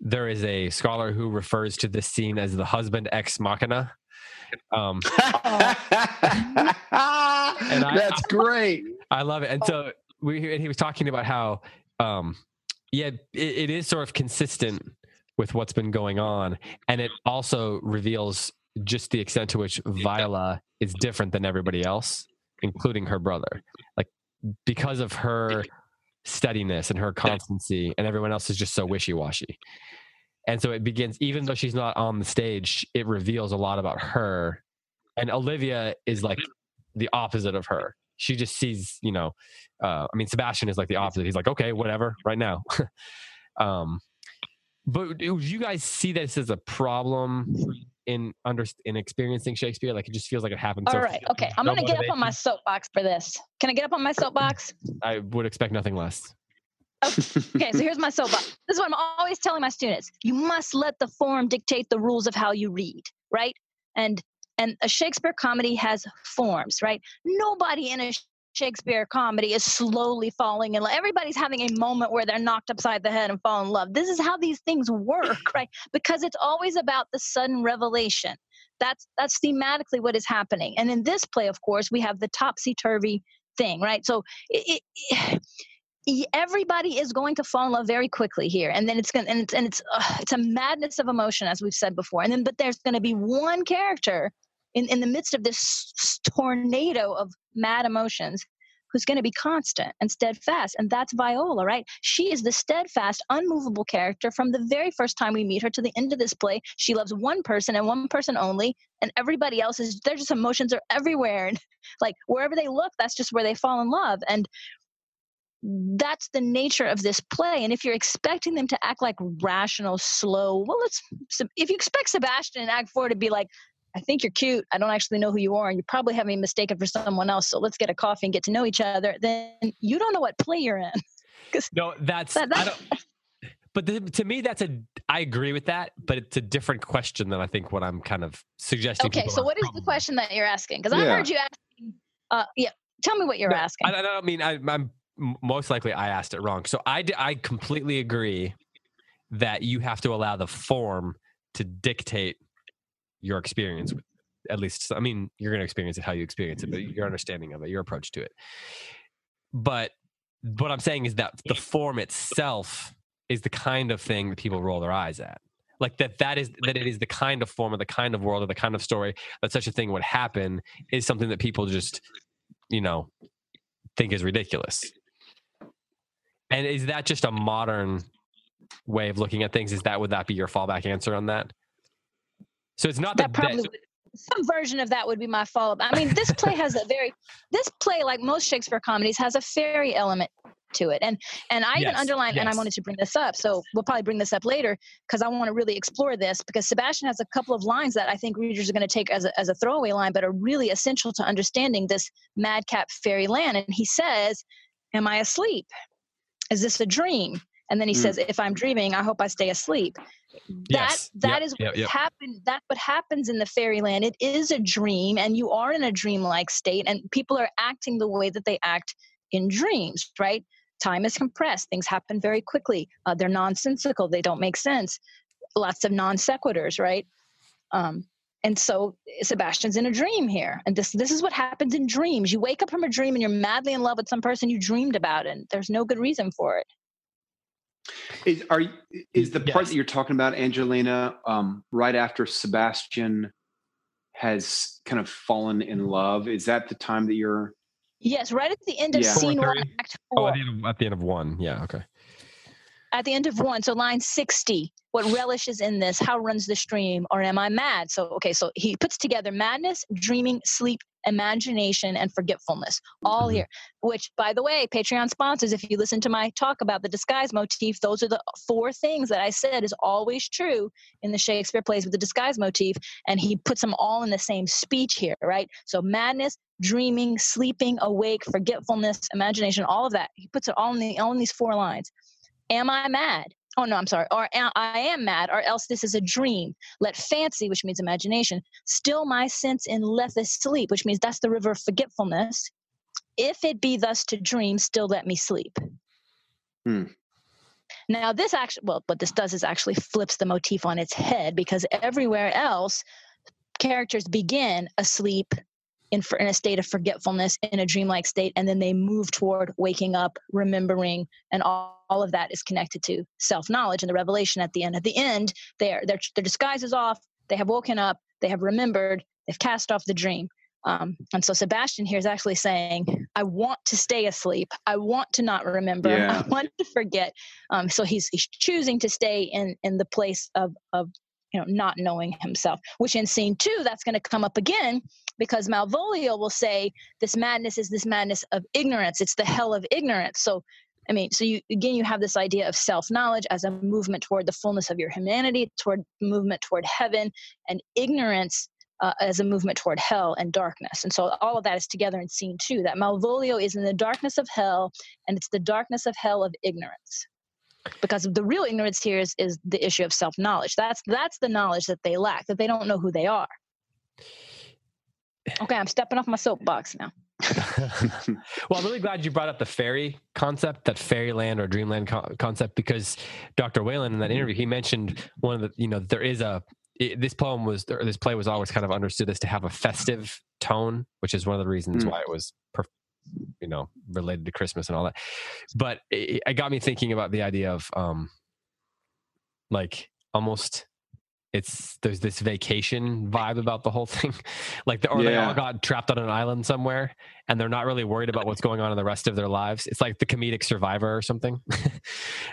there is a scholar who refers to this scene as the husband ex machina. Um, and I, that's great. I love it. And so we, and he was talking about how, um, yeah, it, it is sort of consistent with what's been going on. And it also reveals just the extent to which Viola is different than everybody else, including her brother, like because of her steadiness and her constancy, and everyone else is just so wishy-washy. And so it begins, even though she's not on the stage, it reveals a lot about her. And Olivia is like the opposite of her. She just sees, you know, uh, I mean, Sebastian is like the opposite. He's like, okay, whatever, right now. um, but do you guys see this as a problem in under, in experiencing Shakespeare? Like it just feels like it happens. All so right, okay. I'm no going to get up on my soapbox for this. Can I get up on my soapbox? I would expect nothing less. Okay, so here's my soapbox. This is what I'm always telling my students. You must let the form dictate the rules of how you read, right? And and a Shakespeare comedy has forms, right? Nobody in a Shakespeare comedy is slowly falling in love. Everybody's having a moment where they're knocked upside the head and fall in love. This is how these things work, right? Because it's always about the sudden revelation. That's that's thematically what is happening. And in this play, of course, we have the topsy-turvy thing, right? So it, it, it, everybody is going to fall in love very quickly here, and then it's going and it's and it's uh, it's a madness of emotion, as we've said before. And then, but there's going to be one character in in the midst of this tornado of mad emotions who's going to be constant and steadfast, and that's Viola, right? She is the steadfast, unmovable character from the very first time we meet her to the end of this play. She loves one person and one person only, and everybody else is, their just emotions are everywhere, and like wherever they look, that's just where they fall in love, and that's the nature of this play. And if you're expecting them to act like rational, slow, well, let's, if you expect Sebastian in Act Four to be like, I think you're cute, I don't actually know who you are, and you probably have me mistaken for someone else, so let's get a coffee and get to know each other, then you don't know what play you're in. No, that's, that, that's I don't, but the, to me, that's a, I agree with that, but it's a different question than I think what I'm kind of suggesting. Okay, so what is the question that you're asking? Because I yeah. heard you asking, uh, yeah, tell me what you're no, asking. I, I don't mean, I, I'm most likely I asked it wrong. So I, I completely agree that you have to allow the form to dictate your experience with, at least, I mean, you're going to experience it how you experience it, but your understanding of it, your approach to it. But what I'm saying is that the form itself is the kind of thing that people roll their eyes at. Like that, that is, that it is the kind of form or the kind of world or the kind of story that such a thing would happen is something that people just, you know, think is ridiculous. And is that just a modern way of looking at things? Is that, would that be your fallback answer on that? So it's not that, that probably would, some version of that would be my follow-up. I mean, this play has a very, this play, like most Shakespeare comedies, has a fairy element to it. And and I yes, even underlined, yes. and I wanted to bring this up, so we'll probably bring this up later, because I want to really explore this, because Sebastian has a couple of lines that I think readers are going to take as a, as a throwaway line, but are really essential to understanding this madcap fairy land. And he says, am I asleep? Is this a dream? And then he mm. says, if I'm dreaming, I hope I stay asleep. Yes. That that yep. is what yep. Yep. happened. That's what happens in the fairyland. It is a dream, and you are in a dreamlike state, and people are acting the way that they act in dreams, right? Time is compressed. Things happen very quickly. Uh, they're nonsensical. They don't make sense. Lots of non sequiturs, right? Um, and so Sebastian's in a dream here. And this this is what happens in dreams. You wake up from a dream, and you're madly in love with some person you dreamed about, and there's no good reason for it. Is are is the part yes. that you're talking about, Angelina, um, right after Sebastian has kind of fallen in love? Is that the time that you're? Yes, right at the end of yeah. scene one, act four. Oh, at the, end of, at the end of one, yeah, okay. At the end of one, so line sixty. What relishes in this? How runs the stream? Or am I mad? So okay, so he puts together madness, dreaming, sleep, imagination, and forgetfulness all mm-hmm. here, which, by the way, Patreon sponsors, if you listen to my talk about the disguise motif, those are the four things that I said is always true in the Shakespeare plays with the disguise motif, and he puts them all in the same speech here, right? So madness, dreaming, sleeping, awake, forgetfulness, imagination, all of that, he puts it all in, the, all in these four lines. Am I mad? Oh, no, I'm sorry. Or I am mad, or else this is a dream. Let fancy, which means imagination, still my sense in lethe sleep, which means that's the river of forgetfulness. If it be thus to dream, still let me sleep. Hmm. Now this actually, well, what this does is actually flips the motif on its head, because everywhere else, characters begin asleep in, for, in a state of forgetfulness, in a dreamlike state, and then they move toward waking up, remembering, and all. All of that is connected to self-knowledge and the revelation at the end. At the end, their their disguise is off. They have woken up. They have remembered. They've cast off the dream. Um, and so Sebastian here is actually saying, I want to stay asleep. I want to not remember. Yeah. I want to forget. Um, so he's, he's choosing to stay in, in the place of, of you know, not knowing himself, which in scene two, that's going to come up again, because Malvolio will say, this madness is this madness of ignorance. It's the hell of ignorance. So I mean, so you, again, you have this idea of self-knowledge as a movement toward the fullness of your humanity, toward movement toward heaven, and ignorance uh, as a movement toward hell and darkness. And so all of that is together in scene two, that Malvolio is in the darkness of hell, and it's the darkness of hell of ignorance. Because the real ignorance here is, is the issue of self-knowledge. That's that's the knowledge that they lack, that they don't know who they are. Okay, I'm stepping off my soapbox now. Well, I'm really glad you brought up the fairy concept, that fairyland or dreamland co- concept, because Doctor Whalen in that interview, he mentioned one of the, you know, there is a, it, this poem was, or this play was always kind of understood as to have a festive tone, which is one of the reasons mm. why it was perfect. You know, related to Christmas and all that. But it, it got me thinking about the idea of um, like almost it's, there's this vacation vibe about the whole thing. Like the, or yeah. they all got trapped on an island somewhere and they're not really worried about what's going on in the rest of their lives. It's like the comedic Survivor or something.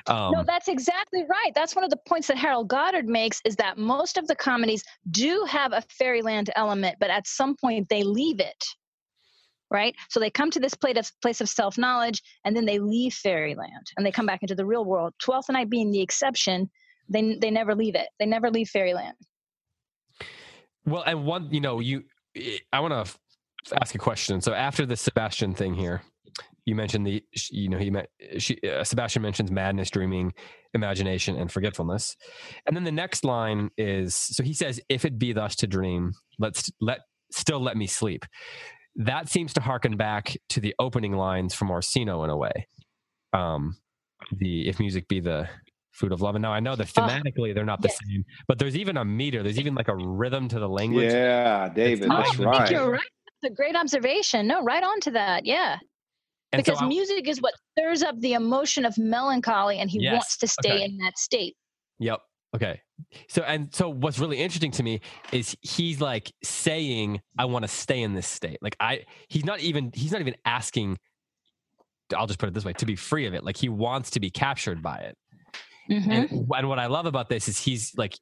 um, no, that's exactly right. That's one of the points that Harold Goddard makes, is that most of the comedies do have a fairyland element, but at some point they leave it. Right? So they come to this place of self-knowledge and then they leave fairyland and they come back into the real world. Twelfth Night being the exception, they they never leave it. They never leave fairyland. Well, and one, you know, you, I want to f- ask a question. So after the Sebastian thing here, you mentioned the, you know, he met, she, uh, Sebastian mentions madness, dreaming, imagination, and forgetfulness. And then the next line is, so he says, if it be thus to dream, let's let, still let me sleep. That seems to harken back to the opening lines from Orsino in a way. Um, the if music be the food of love. And now I know that thematically they're not the yes. same, but there's even a meter. There's even like a rhythm to the language. Yeah, David, oh, that's right. You're right. That's a great observation. No, right on to that. Yeah. And because so music is what stirs up the emotion of melancholy, and he yes, wants to stay okay. in that state. Yep. Okay. So, and so what's really interesting to me is he's like saying, I want to stay in this state. Like I, he's not even, he's not even asking, I'll just put it this way, to be free of it. Like he wants to be captured by it. Mm-hmm. And, and what I love about this is he's like,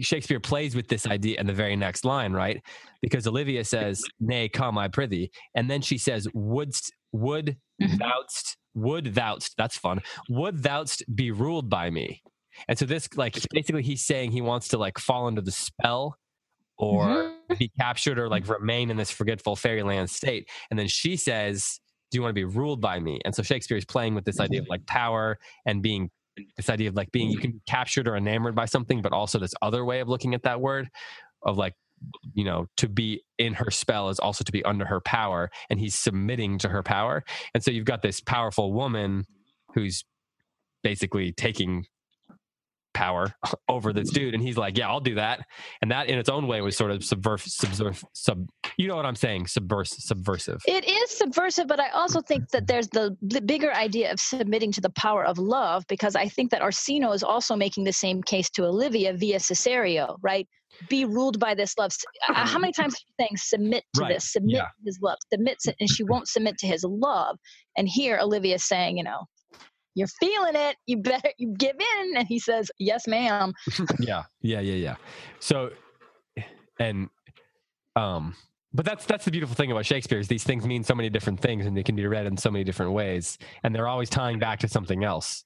Shakespeare plays with this idea in the very next line, right? Because Olivia says, nay, come, I prithee. And then she says, wouldst, would mm-hmm. thou'st, would thou'st, that's fun. Would thou'st be ruled by me? And so this, like, basically he's saying he wants to like fall under the spell or mm-hmm. be captured or like remain in this forgetful fairyland state. And then she says, do you want to be ruled by me? And so Shakespeare is playing with this idea of like power and being this idea of like being, you can be captured or enamored by something, but also this other way of looking at that word of like, you know, to be in her spell is also to be under her power, and he's submitting to her power. And so you've got this powerful woman who's basically taking power over this dude, and he's like, yeah, I'll do that. And that in its own way was sort of subvert subserve sub you know what I'm saying subvers subversive. It is subversive, but I also think that there's the, the bigger idea of submitting to the power of love, because I think that Orsino is also making the same case to Olivia via Cesario, right? Be ruled by this love. How many times are you saying submit to right. this submit yeah. to his love, submits it, and she won't submit to his love. And here Olivia's saying, you know, you're feeling it. You better you give in. And he says, yes, ma'am. yeah. Yeah. Yeah. Yeah. So, and, um, but that's, that's the beautiful thing about Shakespeare, is these things mean so many different things and they can be read in so many different ways. And they're always tying back to something else.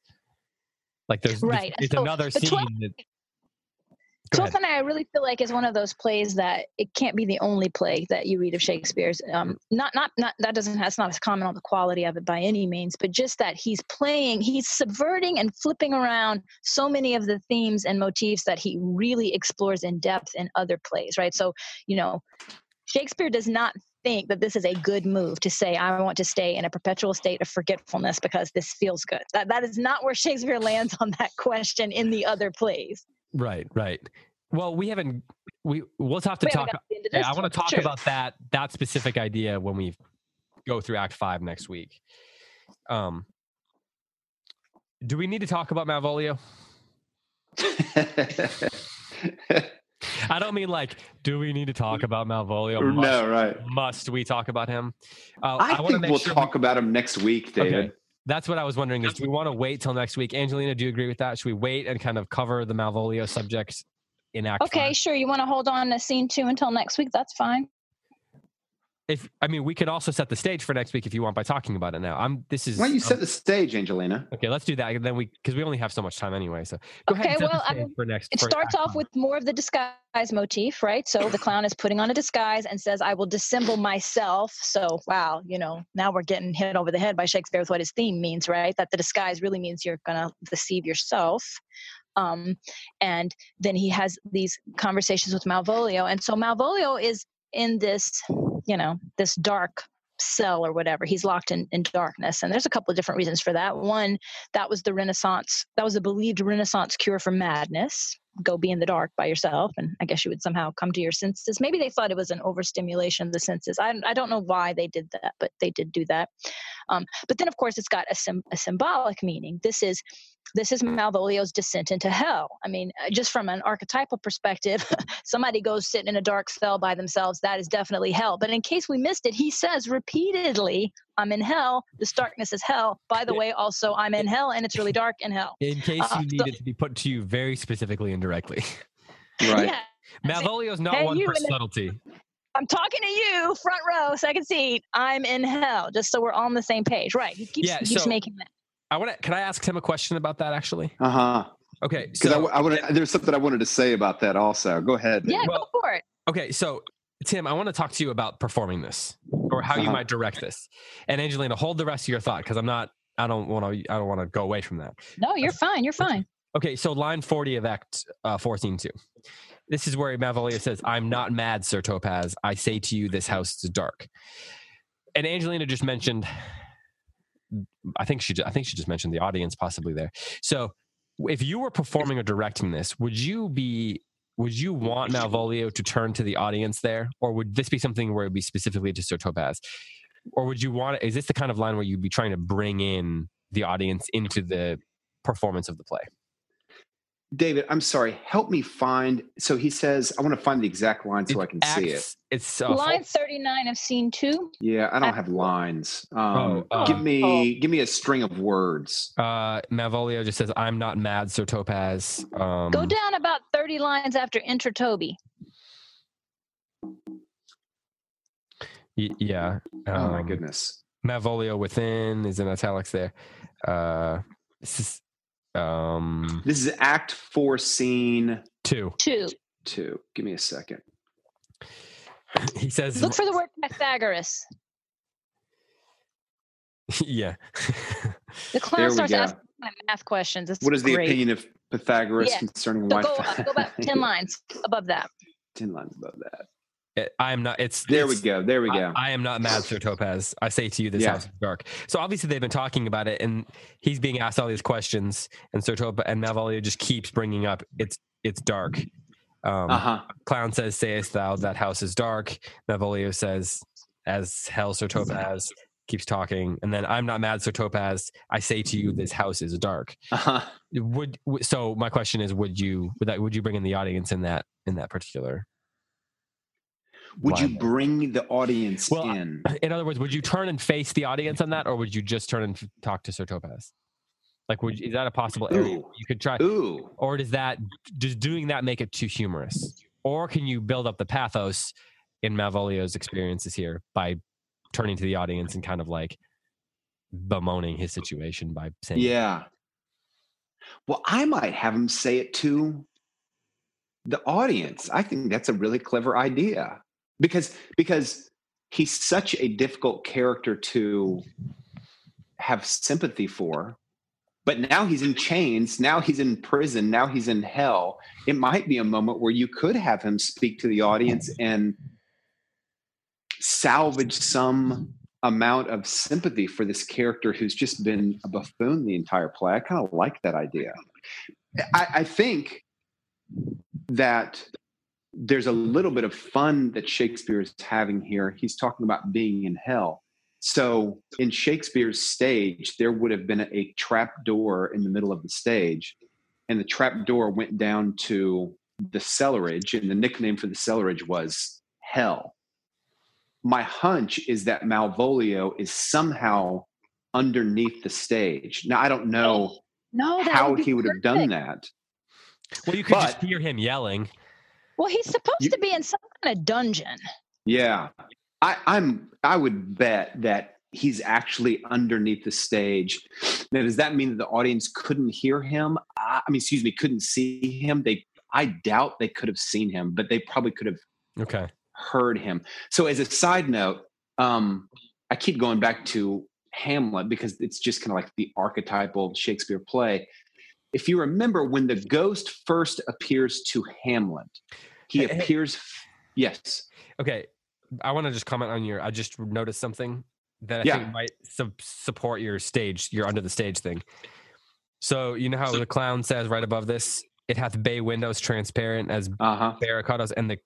Like there's right. it's, it's so, another scene. Twelfth, that, Twelfth Night, I really feel like, is one of those plays that it can't be the only play that you read of Shakespeare's. Um, not, not, not that doesn't. That's not a comment on the quality of it by any means, but just that he's playing, he's subverting and flipping around so many of the themes and motifs that he really explores in depth in other plays. Right. So, you know, Shakespeare does not think that this is a good move to say, I want to stay in a perpetual state of forgetfulness because this feels good. That that is not where Shakespeare lands on that question in the other plays. Right, right. Well, we haven't. We we'll have to we talk. Yeah, I want to talk sure. about that that specific idea when we go through Act Five next week. Um, do we need to talk about Malvolio? I don't mean like, do we need to talk about Malvolio? Must, no, right. Must we talk about him? Uh, I, I think make we'll sure talk we... about him next week, David. Okay. That's what I was wondering, is do we want to wait till next week? Angelina, do you agree with that? Should we wait and kind of cover the Malvolio subject in Act Five? Okay, sure. You want to hold on to scene two until next week? That's fine. if I mean, we could also set the stage for next week if you want by talking about it now. I'm. This is. Why don't you set um, the stage, Angelina? Okay, let's do that. And then we, because we only have so much time anyway. So go okay, ahead. And set well, the stage I mean, for next. It for starts off with more of the disguise motif, right? So the clown is putting on a disguise and says, "I will dissemble myself." So wow, you know, now we're getting hit over the head by Shakespeare with what his theme means, right? That the disguise really means you're gonna deceive yourself. Um, and then he has these conversations with Malvolio, and so Malvolio is in this, you know, this dark cell or whatever. He's locked in, in darkness. And there's a couple of different reasons for that. One, that was the Renaissance, that was the believed Renaissance cure for madness. Go be in the dark by yourself. And I guess you would somehow come to your senses. Maybe they thought it was an overstimulation of the senses. I, I don't know why they did that, but they did do that. Um, but then of course it's got a, sim- a symbolic meaning. This is, this is Malvolio's descent into hell. I mean, just from an archetypal perspective, somebody goes sitting in a dark cell by themselves. That is definitely hell. But in case we missed it, he says repeatedly, I'm in hell. This darkness is hell. By the way, also I'm in hell and it's really dark in hell. In case you uh, need so, it to be put to you very specifically and directly. Right. Yeah. Malvolio's not hey, one for subtlety. I'm talking to you, front row, second seat. I'm in hell. Just so we're all on the same page. Right. He keeps, yeah, he keeps so making that. I want to, can I ask him a question about that actually? Uh-huh. Okay. Because so, I, I want to, there's something I wanted to say about that also. Go ahead. Yeah, well, go for it. Okay. So Tim, I want to talk to you about performing this or how uh-huh. you might direct this. And Angelina, hold the rest of your thought because I'm not, I don't want to, I don't want to go away from that. No, you're uh, fine. You're fine. Okay. So line forty of Act uh, fourteen two. This is where Malvolio says, I'm not mad, Sir Topaz. I say to you, this house is dark. And Angelina just mentioned, I think she, I think she just mentioned the audience possibly there. So if you were performing or directing this, would you be, would you want Malvolio to turn to the audience there? Or would this be something where it'd be specifically to Sir Topaz? Or would you want, is this the kind of line where you'd be trying to bring in the audience into the performance of the play? David, I'm sorry. Help me find. So he says, I want to find the exact line so it I can acts, see it. It's uh, line thirty-nine of scene two. Yeah, I don't Act- have lines. Um, oh, uh, give me, oh. give me a string of words. Uh, Malvolio just says, "I'm not mad, Sir Topaz." Um, Go down about thirty lines after "Enter Toby." Y- yeah. Um, oh my goodness. Malvolio within is in italics there. Uh, this is. Um, this is Act Four, Scene Two. Two. Two. Give me a second. He says, "Look for the word Pythagoras." Yeah. The clown starts go. asking my math questions. It's what is great. The opinion of Pythagoras yeah. concerning so one? Go up, go back ten lines above that. Ten lines above that. It, I am not. It's there. It's, we go. There we go. I, I am not mad, Sir Topaz. I say to you, this yeah. house is dark. So obviously they've been talking about it, and he's being asked all these questions, and Sir Topaz and Malvolio just keeps bringing up it's it's dark. Um, uh-huh. Clown says, "Sayest thou that house is dark?" Malvolio says, "As hell, Sir Topaz." Keeps talking, and then I'm not mad, Sir Topaz. I say to you, this house is dark. Uh-huh. Would so? My question is, would you would that would you bring in the audience in that in that particular? Would you bring the audience well, in? In other words, would you turn and face the audience on that, or would you just turn and f- talk to Sir Topaz? Like, would is that a possible area Ooh. you could try? Ooh. Or does that does doing that make it too humorous? Or can you build up the pathos in Malvolio's experiences here by turning to the audience and kind of like bemoaning his situation by saying, "Yeah." Well, I might have him say it to the audience. I think that's a really clever idea. Because because he's such a difficult character to have sympathy for, but now he's in chains, now he's in prison, now he's in hell. It might be a moment where you could have him speak to the audience and salvage some amount of sympathy for this character who's just been a buffoon the entire play. I kind of like that idea. I, I think that there's a little bit of fun that Shakespeare is having here. He's talking about being in hell. So in Shakespeare's stage, there would have been a trap door in the middle of the stage, and the trap door went down to the cellarage, and the nickname for the cellarage was hell. My hunch is that Malvolio is somehow underneath the stage. Now, I don't know no, how would he would perfect. have done that. Well, you could but, just hear him yelling. Well, he's supposed you, to be in some kind of dungeon. Yeah. I, I'm I would bet that he's actually underneath the stage. Now, does that mean that the audience couldn't hear him? I, I mean, excuse me, couldn't see him? They, I doubt they could have seen him, but they probably could have okay. heard him. So as a side note, um, I keep going back to Hamlet because it's just kind of like the archetypal Shakespeare play. If you remember, when the ghost first appears to Hamlet, he hey, appears... Hey. Yes. Okay. I want to just comment on your... I just noticed something that I yeah. think might su- support your stage, your under the stage thing. So you know how the clown says right above this, it hath bay windows transparent as uh-huh. barricades, and the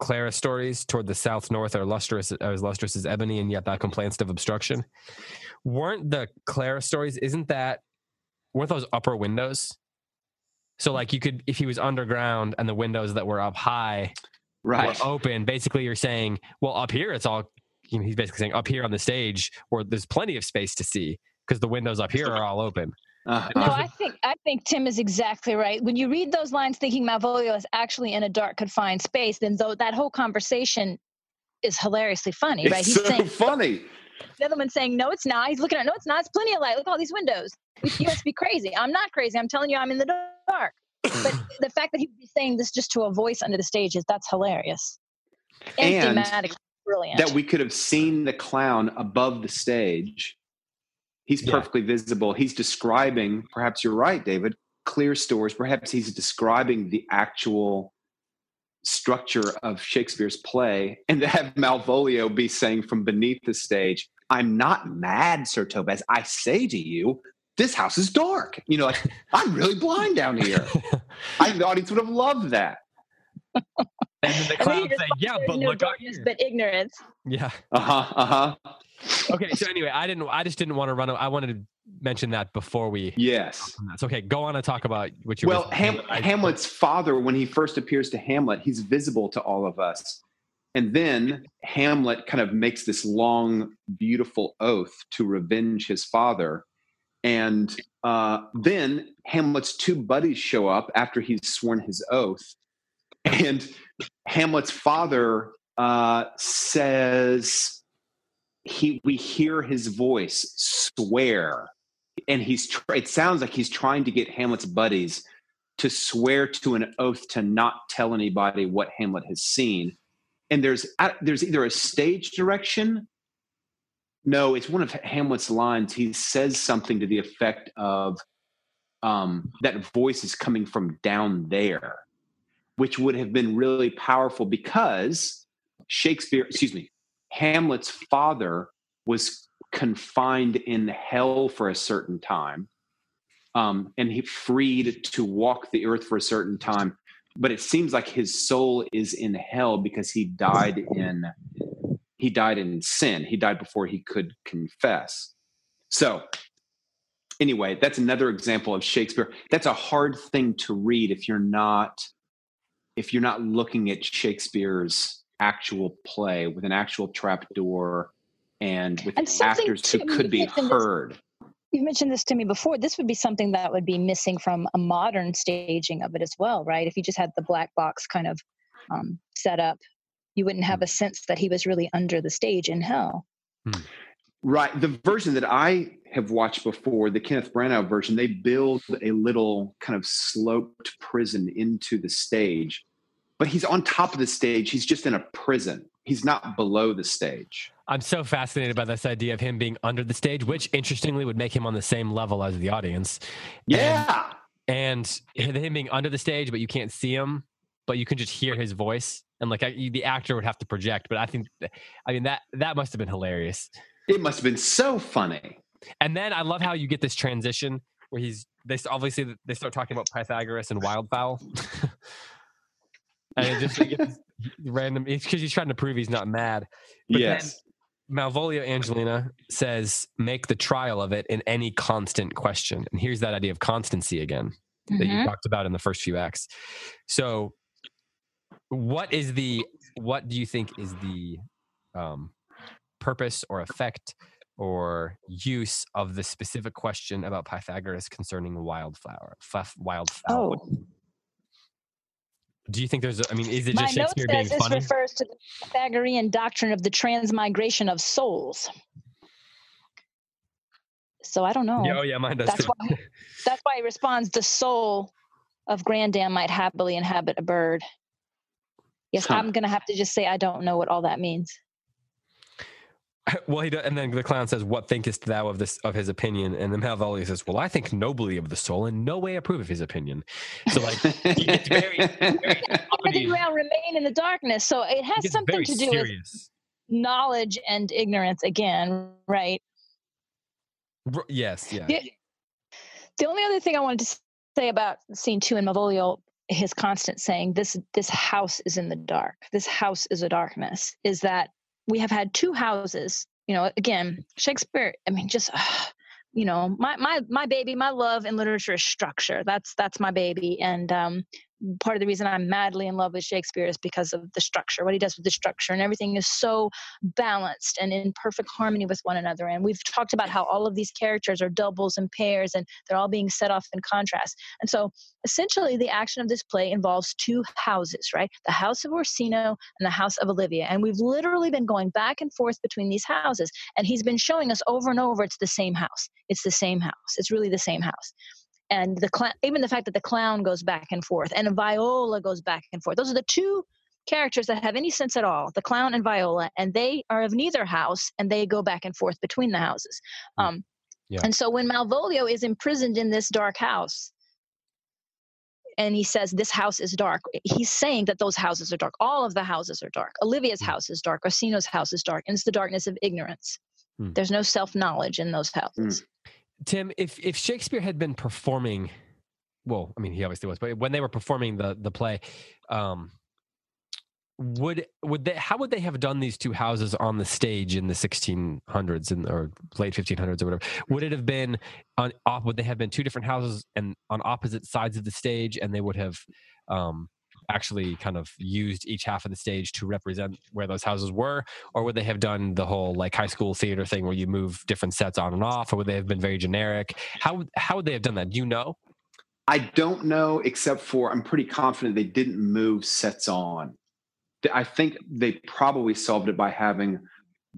Clara stories toward the south north are lustrous as lustrous as ebony, and yet thou complainst of obstruction. Weren't the Clara stories, isn't that, weren't those upper windows? So like you could, if he was underground and the windows that were up high right. were open, basically you're saying, well, up here it's all, you know, he's basically saying up here on the stage where there's plenty of space to see because the windows up here are all open. Uh-huh. No, I think I think Tim is exactly right. When you read those lines thinking Malvolio is actually in a dark, confined space, then though that whole conversation is hilariously funny, right? It's he's so saying, funny. The other one's saying, no, it's not. He's looking at, no, it's not. It's plenty of light. Look at all these windows. You must be crazy. I'm not crazy. I'm telling you, I'm in the dark. But the fact that he would be saying this just to a voice under the stage is, that's hilarious. And, and thematically brilliant. That we could have seen the clown above the stage. He's perfectly yeah. visible. He's describing, perhaps you're right, David, clear stories. Perhaps he's describing the actual structure of Shakespeare's play, and to have Malvolio be saying from beneath the stage, I'm not mad, Sir Tobias. I say to you, this house is dark. You know, like, I'm really blind down here. I think the audience would have loved that. And then the clown saying, yeah, but no look up here. But ignorance. Yeah. Uh-huh, uh-huh. Okay, so anyway, I didn't. I just didn't want to run. I wanted to mention that before we. Yes. So okay, go on and talk about what you. Well, Ham- Hamlet's father, when he first appears to Hamlet, he's visible to all of us, and then Hamlet kind of makes this long, beautiful oath to revenge his father, and uh, then Hamlet's two buddies show up after he's sworn his oath, and Hamlet's father uh, says. He, we hear his voice swear, and he's. Tr- it sounds like he's trying to get Hamlet's buddies to swear to an oath to not tell anybody what Hamlet has seen. And there's uh, there's either a stage direction. No, it's one of Hamlet's lines. He says something to the effect of, um, "That voice is coming from down there," which would have been really powerful because Shakespeare. Excuse me. Hamlet's father was confined in hell for a certain time, um, and he freed to walk the earth for a certain time. But it seems like his soul is in hell because he died in he died in sin. He died before he could confess. So, anyway, that's another example of Shakespeare. That's a hard thing to read if you're not if you're not looking at Shakespeare's actual play with an actual trapdoor and with and actors who could be heard. You mentioned this to me before. This would be something that would be missing from a modern staging of it as well, right? If you just had the black box kind of um, set up, you wouldn't have a sense that he was really under the stage in hell. Hmm. Right. The version that I have watched before, the Kenneth Branagh version, they build a little kind of sloped prison into the stage. But he's on top of the stage. He's just in a prison. He's not below the stage. I'm so fascinated by this idea of him being under the stage, which interestingly would make him on the same level as the audience. Yeah. And, and him being under the stage, but you can't see him, but you can just hear his voice. And like I, the actor would have to project. But I think, I mean, that, that must have been hilarious. It must have been so funny. And then I love how you get this transition where he's, they obviously they start talking about Pythagoras and wildfowl. And it just it gets random because he's trying to prove he's not mad. But yes. Then Malvolio Angelina says, make the trial of it in any constant question. And here's that idea of constancy again mm-hmm. that you talked about in the first few acts. So what is the, what do you think is the um, purpose or effect or use of the specific question about Pythagoras concerning wildflower, f- wildfowl? Oh. Do you think there's, a, I mean, is it just Shakespeare being funny? My note says this refers to the Pythagorean doctrine of the transmigration of souls. So I don't know. Yeah, oh yeah, mine does. That's why, that's why he responds, the soul of Grandam might happily inhabit a bird. Yes, huh. I'm going to have to just say I don't know what all that means. Well, he does, and then the clown says, "What thinkest thou of this of his opinion?" And then Malvolio says, "Well, I think nobly of the soul, and no way approve of his opinion." So, like, he gets very, very comedy. Remain in the darkness. So it has something to do serious. with knowledge and ignorance again, right? Yes, yeah. The, the only other thing I wanted to say about scene two in Malvolio, his constant saying, "This this house is in the dark. This house is a darkness." Is that we have had two houses, you know, again, Shakespeare, I mean, just, uh, you know, my, my, my baby, my love in literature is structure. That's, that's my baby. And, um, part of the reason I'm madly in love with Shakespeare is because of the structure, what he does with the structure, and everything is so balanced and in perfect harmony with one another. And we've talked about how all of these characters are doubles and pairs, and they're all being set off in contrast. And so essentially the action of this play involves two houses, right? The house of Orsino and the house of Olivia. And we've literally been going back and forth between these houses. And he's been showing us over and over, it's the same house. It's the same house. It's really the same house. And the cl- even the fact that the clown goes back and forth and Viola goes back and forth. Those are the two characters that have any sense at all, the clown and Viola, and they are of neither house, and they go back and forth between the houses. Um, yeah. And so when Malvolio is imprisoned in this dark house, and he says, this house is dark, he's saying that those houses are dark. All of the houses are dark. Olivia's house is dark. Orsino's house is dark. And it's the darkness of ignorance. Hmm. There's no self-knowledge in those houses. Hmm. Tim, if if Shakespeare had been performing, well, I mean, he obviously was, but when they were performing the the play, um, would would they how would they have done these two houses on the stage in the sixteen hundreds and or late fifteen hundreds or whatever? Would it have been on? Would they have been two different houses and on opposite sides of the stage, and they would have um, actually kind of used each half of the stage to represent where those houses were? Or would they have done the whole like high school theater thing where you move different sets on and off? Or would they have been very generic? How, how would they have done that? Do you know? I don't know, except for I'm pretty confident they didn't move sets on. I think they probably solved it by having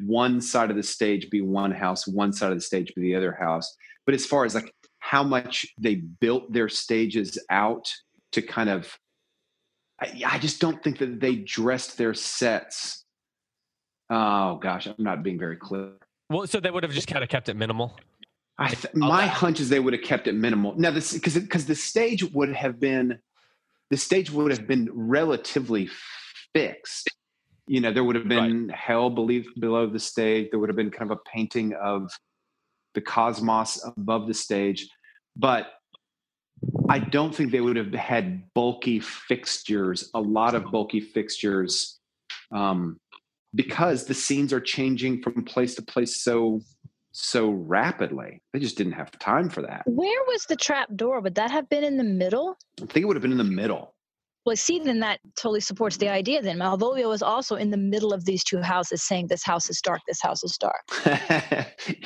one side of the stage be one house, one side of the stage be the other house. But as far as like how much they built their stages out to kind of, I, I just don't think that they dressed their sets. Oh gosh, I'm not being very clear. Well, so they would have just kind of kept it minimal. I th- my that. hunch is they would have kept it minimal. Now, this because because the stage would have been the stage would have been relatively fixed. You know, there would have been right. hell believed below the stage. There would have been kind of a painting of the cosmos above the stage, but I don't think they would have had bulky fixtures, a lot of bulky fixtures, um, because the scenes are changing from place to place so so rapidly. They just didn't have time for that. Where was the trap door? Would that have been in the middle? I think it would have been in the middle. Well, see, then that totally supports the idea then. Malvolio is also in the middle of these two houses saying, this house is dark, this house is dark.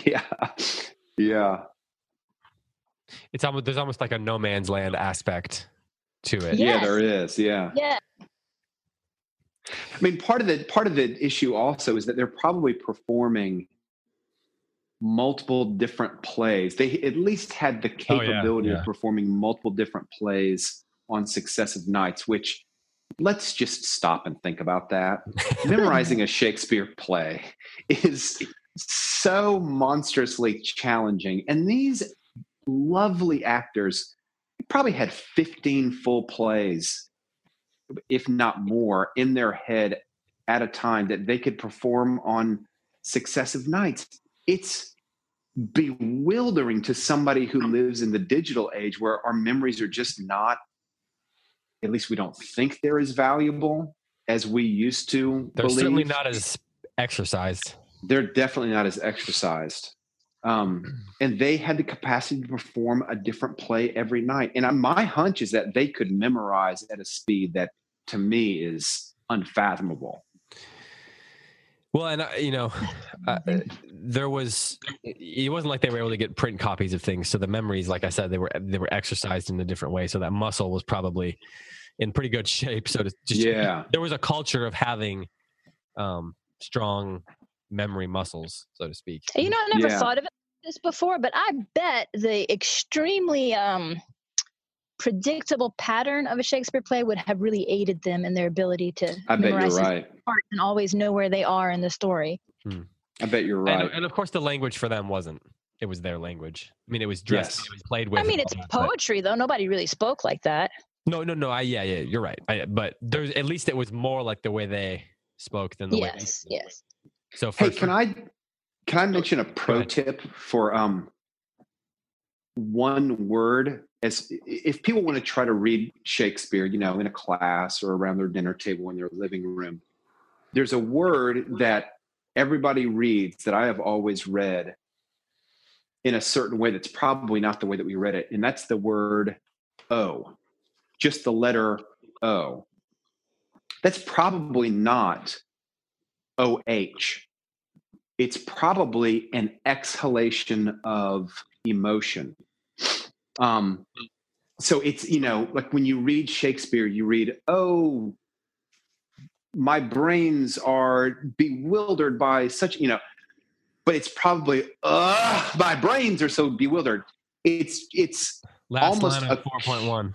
yeah, yeah. It's almost there's almost like a no man's land aspect to it. Yes. Yeah, there is. Yeah. Yeah. I mean, part of the part of the issue also is that they're probably performing multiple different plays. They at least had the capability oh, yeah, yeah. of performing multiple different plays on successive nights, which let's just stop and think about that. Memorizing a Shakespeare play is so monstrously challenging. And these lovely actors probably had fifteen full plays, if not more, in their head at a time that they could perform on successive nights. It's bewildering to somebody who lives in the digital age where our memories are just not, at least we don't think they're as valuable as we used to. They're believe. certainly not as exercised. They're definitely not as exercised. Um, and they had the capacity to perform a different play every night. And my hunch is that they could memorize at a speed that, to me, is unfathomable. Well, and, uh, you know, uh, there was, it wasn't like they were able to get print copies of things. So the memories, like I said, they were, they were exercised in a different way. So that muscle was probably in pretty good shape. So to just, yeah, there was a culture of having um, strong memory muscles, so to speak. You know, I never yeah. thought of it this before, but I bet the extremely um, predictable pattern of a Shakespeare play would have really aided them in their ability to I bet memorize you're right. parts and always know where they are in the story. Hmm. I bet you're right. And, and of course, the language for them wasn't. It was their language. I mean, it was dressed. Yes. It was played with. I mean, it's poetry, though. Nobody really spoke like that. No, no, no. I, yeah, yeah, you're right. I, but there's at least it was more like the way they spoke than the yes, way. Yes, yes. So, for, hey, can I can I mention a pro tip for um one word? As if people want to try to read Shakespeare, you know, in a class or around their dinner table in their living room, there's a word that everybody reads that I have always read in a certain way that's probably not the way that we read it, and that's the word O. Just the letter O. That's probably not O H. It's probably an exhalation of emotion. Um, so it's, you know, like when you read Shakespeare, you read, oh, my brains are bewildered by such, you know, but it's probably, uh, my brains are so bewildered. It's, it's Last almost a four point one.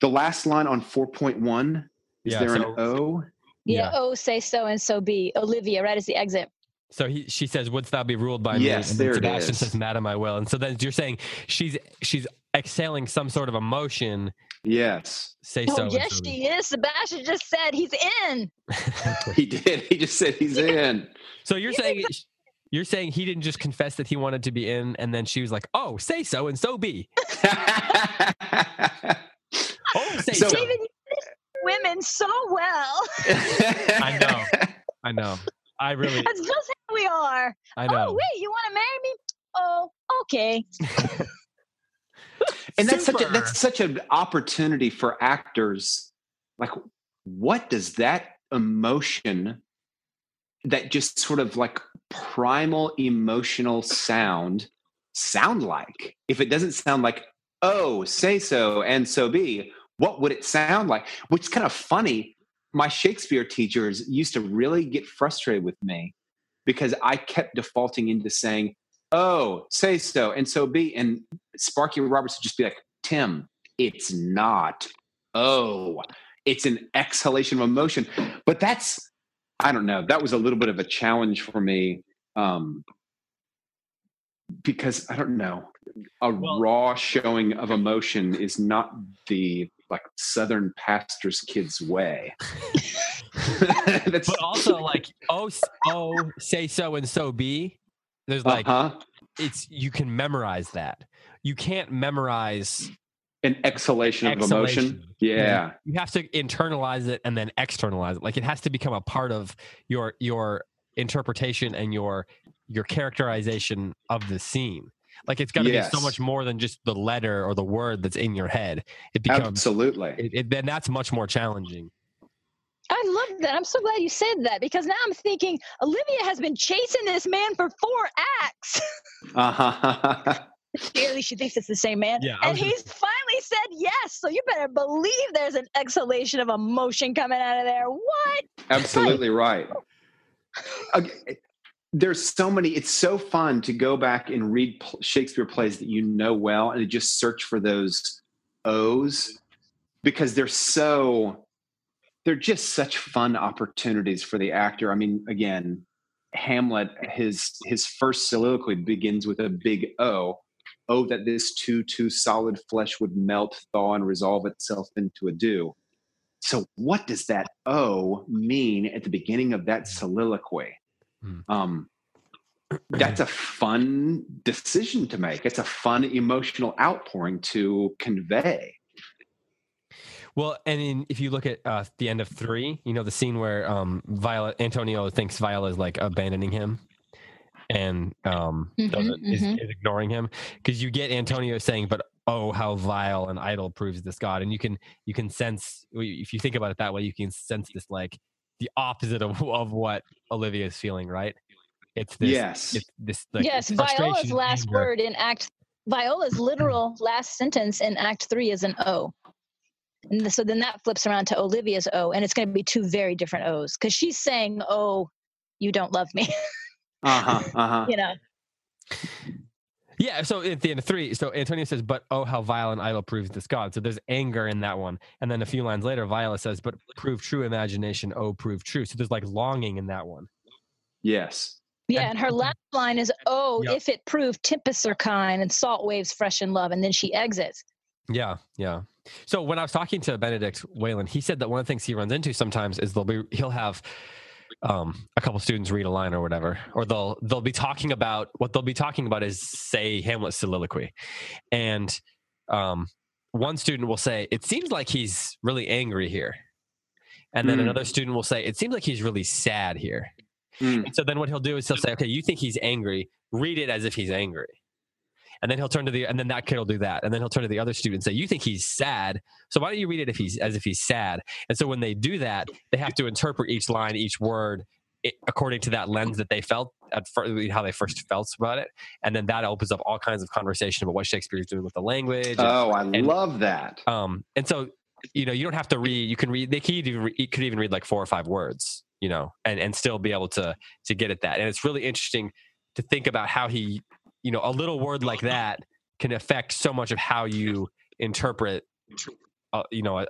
The last line on four point one, is yeah, there so, an O? Yeah, yeah, O say so and so be. Olivia, right as the exit. So he, she says, wouldst thou be ruled by me? Yes, and there Sebastian it is. Sebastian says, not am I will. And so then you're saying she's she's exhaling some sort of emotion. Yes. Say oh, so. Yes, so she is. Sebastian just said he's in. He did. He just said he's yeah. in. So you're he's saying... Exactly. You're saying he didn't just confess that he wanted to be in, and then she was like, oh, say so and so be. Oh, say so. David, you women so well. I know. I know. I really. That's just how we are. I know. Oh, wait, you want to marry me? Oh, okay. And that's such, a, that's such an opportunity for actors. Like, what does that emotion, that just sort of like primal emotional sound, sound like? If it doesn't sound like, oh, say so and so be, what would it sound like? Which is kind of funny. My Shakespeare teachers used to really get frustrated with me because I kept defaulting into saying, oh, say so and so be. And Sparky Roberts would just be like, Tim, it's not. Oh, it's an exhalation of emotion. But that's, I don't know. That was a little bit of a challenge for me um, because, I don't know, a well, raw showing of emotion is not the like Southern pastor's kid's way. That's, but also like, oh, oh, say so and so be. There's like, uh-huh. it's, you can memorize that. You can't memorize an exhalation, an exhalation. of emotion. Yeah. yeah. You have to internalize it and then externalize it. Like it has to become a part of your, your interpretation and your, your characterization of the scene. Like it's got to yes. be so much more than just the letter or the word that's in your head. It becomes absolutely. Then that's much more challenging. I love that. I'm so glad you said that because now I'm thinking Olivia has been chasing this man for four acts. Uh-huh. Clearly, she thinks it's the same man, yeah, and he's just... finally said yes. So you better believe there's an exhalation of emotion coming out of there. What? Absolutely right. Okay. There's so many, it's so fun to go back and read Shakespeare plays that you know well and just search for those O's because they're so, they're just such fun opportunities for the actor. I mean, again, Hamlet, his his first soliloquy begins with a big O. Oh, that this too, too solid flesh would melt, thaw, and resolve itself into a dew. So what does that O mean at the beginning of that soliloquy? Um, that's a fun decision to make. It's a fun emotional outpouring to convey. Well, and in, if you look at uh, the end of three, you know, the scene where um, Viola, Antonio thinks Viola is like abandoning him and um, mm-hmm, doesn't, mm-hmm. Is, is ignoring him, because you get Antonio saying, but oh, how vile and idle proves this God. And you can, you can sense, if you think about it that way, you can sense this like the opposite of, of what Olivia is feeling, right? It's this. Yes. It's this, like, yes. Viola's last anger. word in Act. Viola's literal last sentence in Act three is an O. And so then that flips around to Olivia's O, and it's going to be two very different O's, because she's saying, oh, you don't love me. uh-huh, uh-huh. You know? Yeah, so at the end of three, so Antonio says, but oh, how vile and idle proves this God. So there's anger in that one. And then a few lines later, Viola says, but prove true imagination, oh, prove true. So there's like longing in that one. Yes. Yeah, and her last line is, oh, yep. If it proved tempests are kind and salt waves fresh in love. And then she exits. Yeah, yeah. So when I was talking to Benedict Whalen, he said that one of the things he runs into sometimes is they'll be, he'll have um, a couple students read a line or whatever, or they'll, they'll be talking about, what they'll be talking about is, say, Hamlet's soliloquy. And um, one student will say, it seems like he's really angry here. And then mm. another student will say, it seems like he's really sad here. Mm. So then what he'll do is he'll say, okay, you think he's angry, read it as if he's angry. And then he'll turn to the, and then that kid will do that. And then he'll turn to the other student and say, you think he's sad, so why don't you read it if he's, as if he's sad? And so when they do that, they have to interpret each line, each word, it, according to that lens that they felt, at first, how they first felt about it. And then that opens up all kinds of conversation about what Shakespeare's doing with the language. Oh, and, I and, love that. Um, and so, you know, you don't have to read, you can read, they could even read, you could even read like four or five words. You know, and, and still be able to to get at that. And it's really interesting to think about how he, you know, a little word like that can affect so much of how you interpret, uh, you know, a,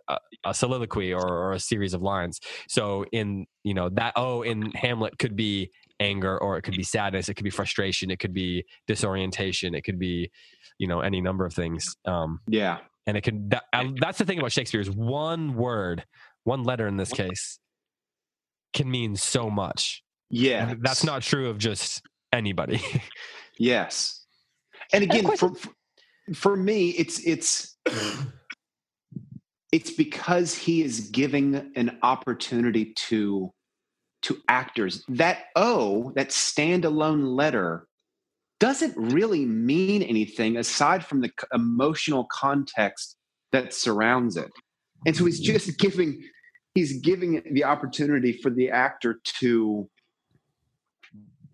a soliloquy or, or a series of lines. So in, you know, that O in Hamlet could be anger, or it could be sadness, it could be frustration, it could be disorientation, it could be, you know, any number of things. Um, yeah. And it can, that, that's the thing about Shakespeare is one word, one letter in this case, can mean so much. Yeah. And that's not true of just anybody. Yes. And again, and for, for me, it's, it's, it's because he is giving an opportunity to, to actors. That O, that standalone letter, doesn't really mean anything aside from the emotional context that surrounds it. And so he's just giving, he's giving the opportunity for the actor to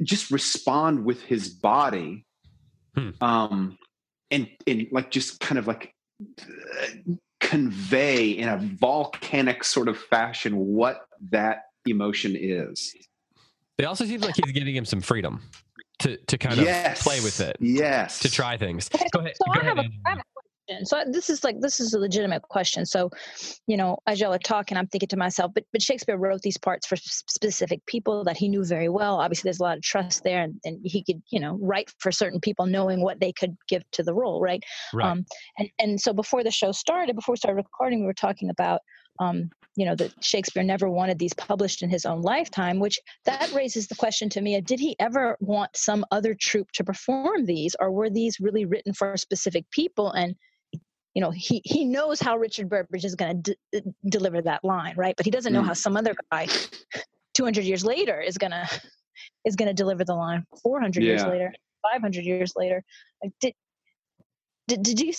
just respond with his body, hmm. um, and, and like just kind of like convey in a volcanic sort of fashion what that emotion is. It also seems like he's giving him some freedom to, to kind of yes. play with it. Yes. To try things. Go ahead. So Go I ahead. Have a- So this is like, this is a legitimate question. So, you know, as y'all are talking, I'm thinking to myself, but, but Shakespeare wrote these parts for specific people that he knew very well. Obviously, there's a lot of trust there, and, and he could, you know, write for certain people knowing what they could give to the role, right? Right. Um, and, and so before the show started, before we started recording, we were talking about, um, you know, that Shakespeare never wanted these published in his own lifetime, which that raises the question to me, did he ever want some other troupe to perform these, or were these really written for specific people? And you know, he, he knows how Richard Burbage is going to d- deliver that line, right? But he doesn't know mm. how some other guy two hundred years later is going to is going to deliver the line four hundred yeah. years later, five hundred years later. Like, did, did did you?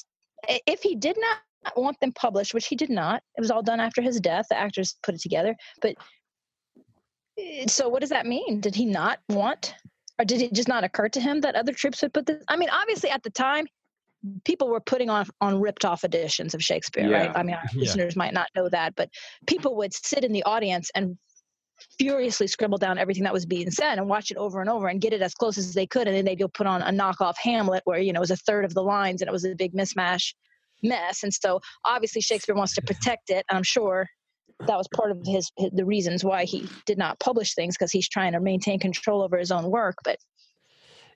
If he did not want them published, which he did not, it was all done after his death. The actors put it together. But so, what does that mean? Did he not want, or did it just not occur to him that other troupes would put this? I mean, obviously, at the time, people were putting on, on ripped off editions of Shakespeare, yeah. right? I mean, our yeah. listeners might not know that, but people would sit in the audience and furiously scribble down everything that was being said and watch it over and over and get it as close as they could. And then they'd go put on a knockoff Hamlet where, you know, it was a third of the lines and it was a big mismatch mess. And so obviously Shakespeare wants to protect it. I'm sure that was part of his, his the reasons why he did not publish things, because he's trying to maintain control over his own work. But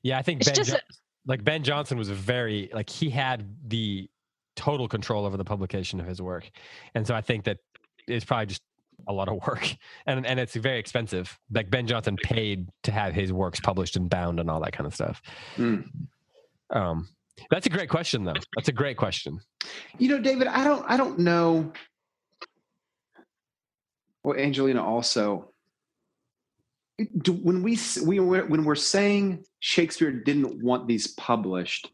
yeah, I think it's Ben just Jones- a, Like Ben Jonson was very, like he had the total control over the publication of his work. And so I think that it's probably just a lot of work, and and it's very expensive. Like Ben Jonson paid to have his works published and bound and all that kind of stuff. Mm. Um, that's a great question though. That's a great question. You know, David, I don't, I don't know. Well, Angelina also, Do, when we we when we're saying Shakespeare didn't want these published,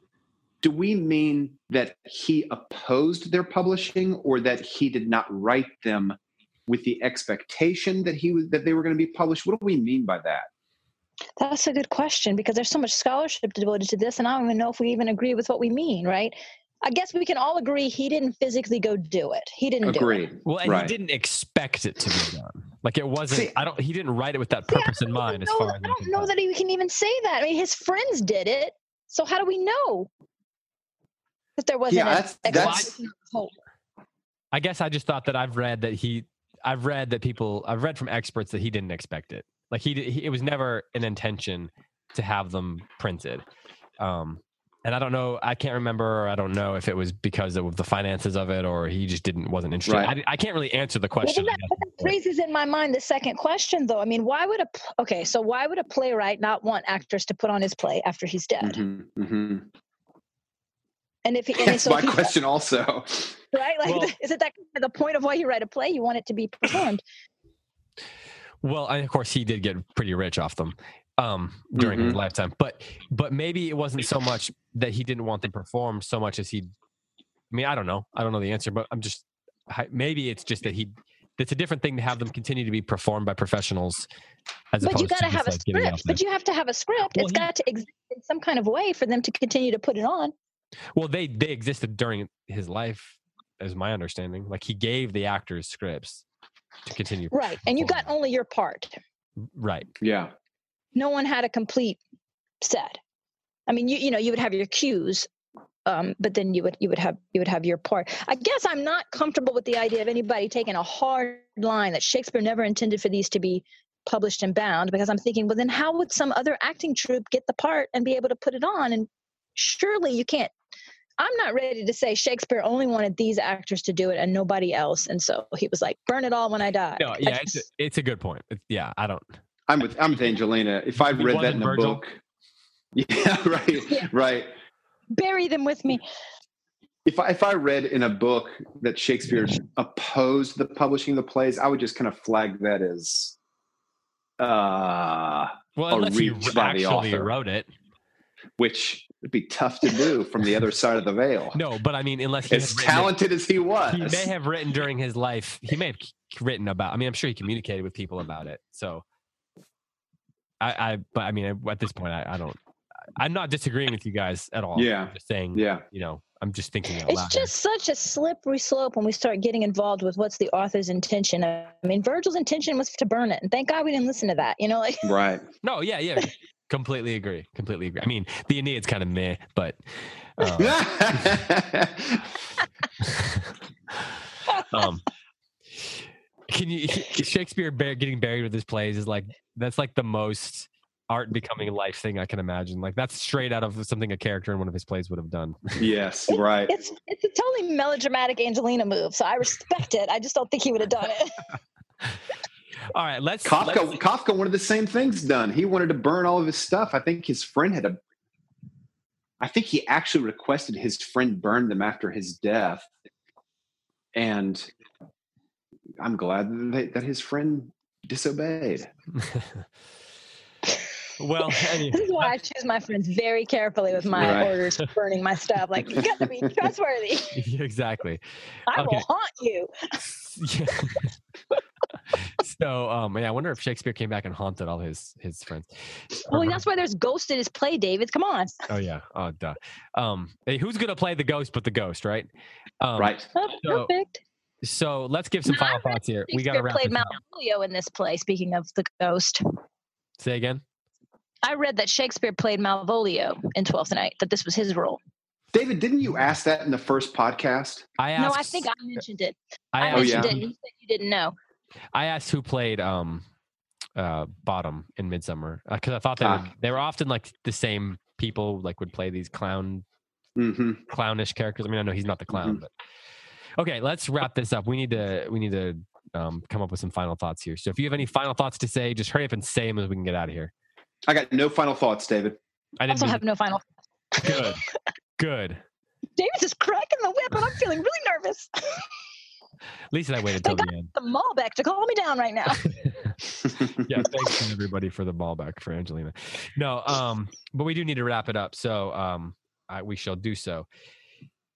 do we mean that he opposed their publishing, or that he did not write them with the expectation that he was, that they were going to be published? What do we mean by that? That's a good question, because there's so much scholarship devoted to this, and I don't even know if we even agree with what we mean, right? I guess we can all agree he didn't physically go do it. He didn't Agreed. do it. Well, and right. he didn't expect it to be done. Like it wasn't, See, I don't, he didn't write it with that purpose yeah, in mind. As far as I don't know that he can even say that. I mean, his friends did it. So how do we know that there wasn't yeah, that's, a that's, hope? I guess I just thought that I've read that he, I've read that people, I've read from experts that he didn't expect it. Like he, he it was never an intention to have them printed. Um, And I don't know, I can't remember, or I don't know if it was because of the finances of it or he just didn't, wasn't interested. Right. I, I can't really answer the question. Well, that, that raises in my mind the second question, though. I mean, why would a, okay, so why would a playwright not want actors to put on his play after he's dead? Mm-hmm, mm-hmm. And if he, and That's so my he, question also. Right? Like, well, is it that the point of why you write a play? You want it to be performed. Well, I, of course, he did get pretty rich off them. Um, during mm-hmm. his lifetime, but but maybe it wasn't so much that he didn't want them performed so much as he. I mean, I don't know. I don't know the answer, but I'm just maybe it's just that he. It's a different thing to have them continue to be performed by professionals. As but you got to have a like script. But you have to have a script. Well, it's he, got to exist in some kind of way for them to continue to put it on. Well, they they existed during his life, as my understanding. Like he gave the actors scripts to continue. Right, and you got only your part. Right. Yeah. No one had a complete set. I mean, you you know, you would have your cues, um, but then you would you would have you would have your part. I guess I'm not comfortable with the idea of anybody taking a hard line that Shakespeare never intended for these to be published and bound, because I'm thinking, well, then how would some other acting troupe get the part and be able to put it on? And surely you can't. I'm not ready to say Shakespeare only wanted these actors to do it and nobody else, and so he was like, "Burn it all when I die." No, yeah, just, it's a, it's a good point. It's, yeah, I don't. I'm with I'm with Angelina. If I read that in a Virgil. book, yeah, right, yeah. right. Bury them with me. If I if I read in a book that Shakespeare opposed the publishing of the plays, I would just kind of flag that as uh, well, a reach by the author. Wrote it, which would be tough to do from the other side of the veil. No, but I mean, unless he as talented it, as he was, he may have written during his life. He may have written about. I mean, I'm sure he communicated with people about it. So. I, I, but I mean, at this point, I, I don't, I'm not disagreeing with you guys at all. Yeah. I'm just saying, yeah. you know, I'm just thinking out loud. It's just such a slippery slope when we start getting involved with what's the author's intention. I mean, Virgil's intention was to burn it. And thank God we didn't listen to that, you know? Like, right. No, yeah, yeah. Completely agree. Completely agree. I mean, the Aeneid's kind of meh, but. Uh, um, Can you Shakespeare getting buried with his plays is like that's like the most art becoming life thing I can imagine. Like that's straight out of something a character in one of his plays would have done. Yes, it's, right. It's it's a totally melodramatic Angelina move, so I respect it. I just don't think he would have done it. All right, let's. Kafka let's, Kafka wanted the same things done. He wanted to burn all of his stuff. I think his friend had a. I think he actually requested his friend burn them after his death, and. I'm glad that, that his friend disobeyed. Well, anyway. This is why I choose my friends very carefully with my right. orders for burning my stuff. Like, you got to be trustworthy. Exactly. I okay. will haunt you. Yeah. So, um, yeah, I wonder if Shakespeare came back and haunted all his his friends. Well, or, that's why there's ghosts in his play, David. Come on. Oh yeah. Oh duh. Um, hey, who's gonna play the ghost but the ghost, right? Um, right. Oh, so, perfect. So let's give some final thoughts here. We got to wrap played Mount Julio in this play. Speaking of the ghost, say again. I read that Shakespeare played Malvolio in Twelfth Night. That this was his role. David, didn't you ask that in the first podcast? I asked, no, I think I mentioned it. I, asked, I mentioned oh, yeah. it. You said you didn't know. I asked who played um, uh, Bottom in Midsummer because uh, I thought they ah. were, they were often like the same people. Like would play these clown, mm-hmm. clownish characters. I mean, I know he's not the clown, mm-hmm. but. Okay, let's wrap this up. We need to we need to um, come up with some final thoughts here. So if you have any final thoughts to say, just hurry up and say them as we can get out of here. I got no final thoughts, David. I didn't also have it. no final thoughts. Good. Good. David's just cracking the whip, and I'm feeling really nervous. At least I waited until the end. I got the mall back to calm me down right now. Yeah, thanks everybody for the mall back for Angelina. No, um, but we do need to wrap it up, so um, I, we shall do so.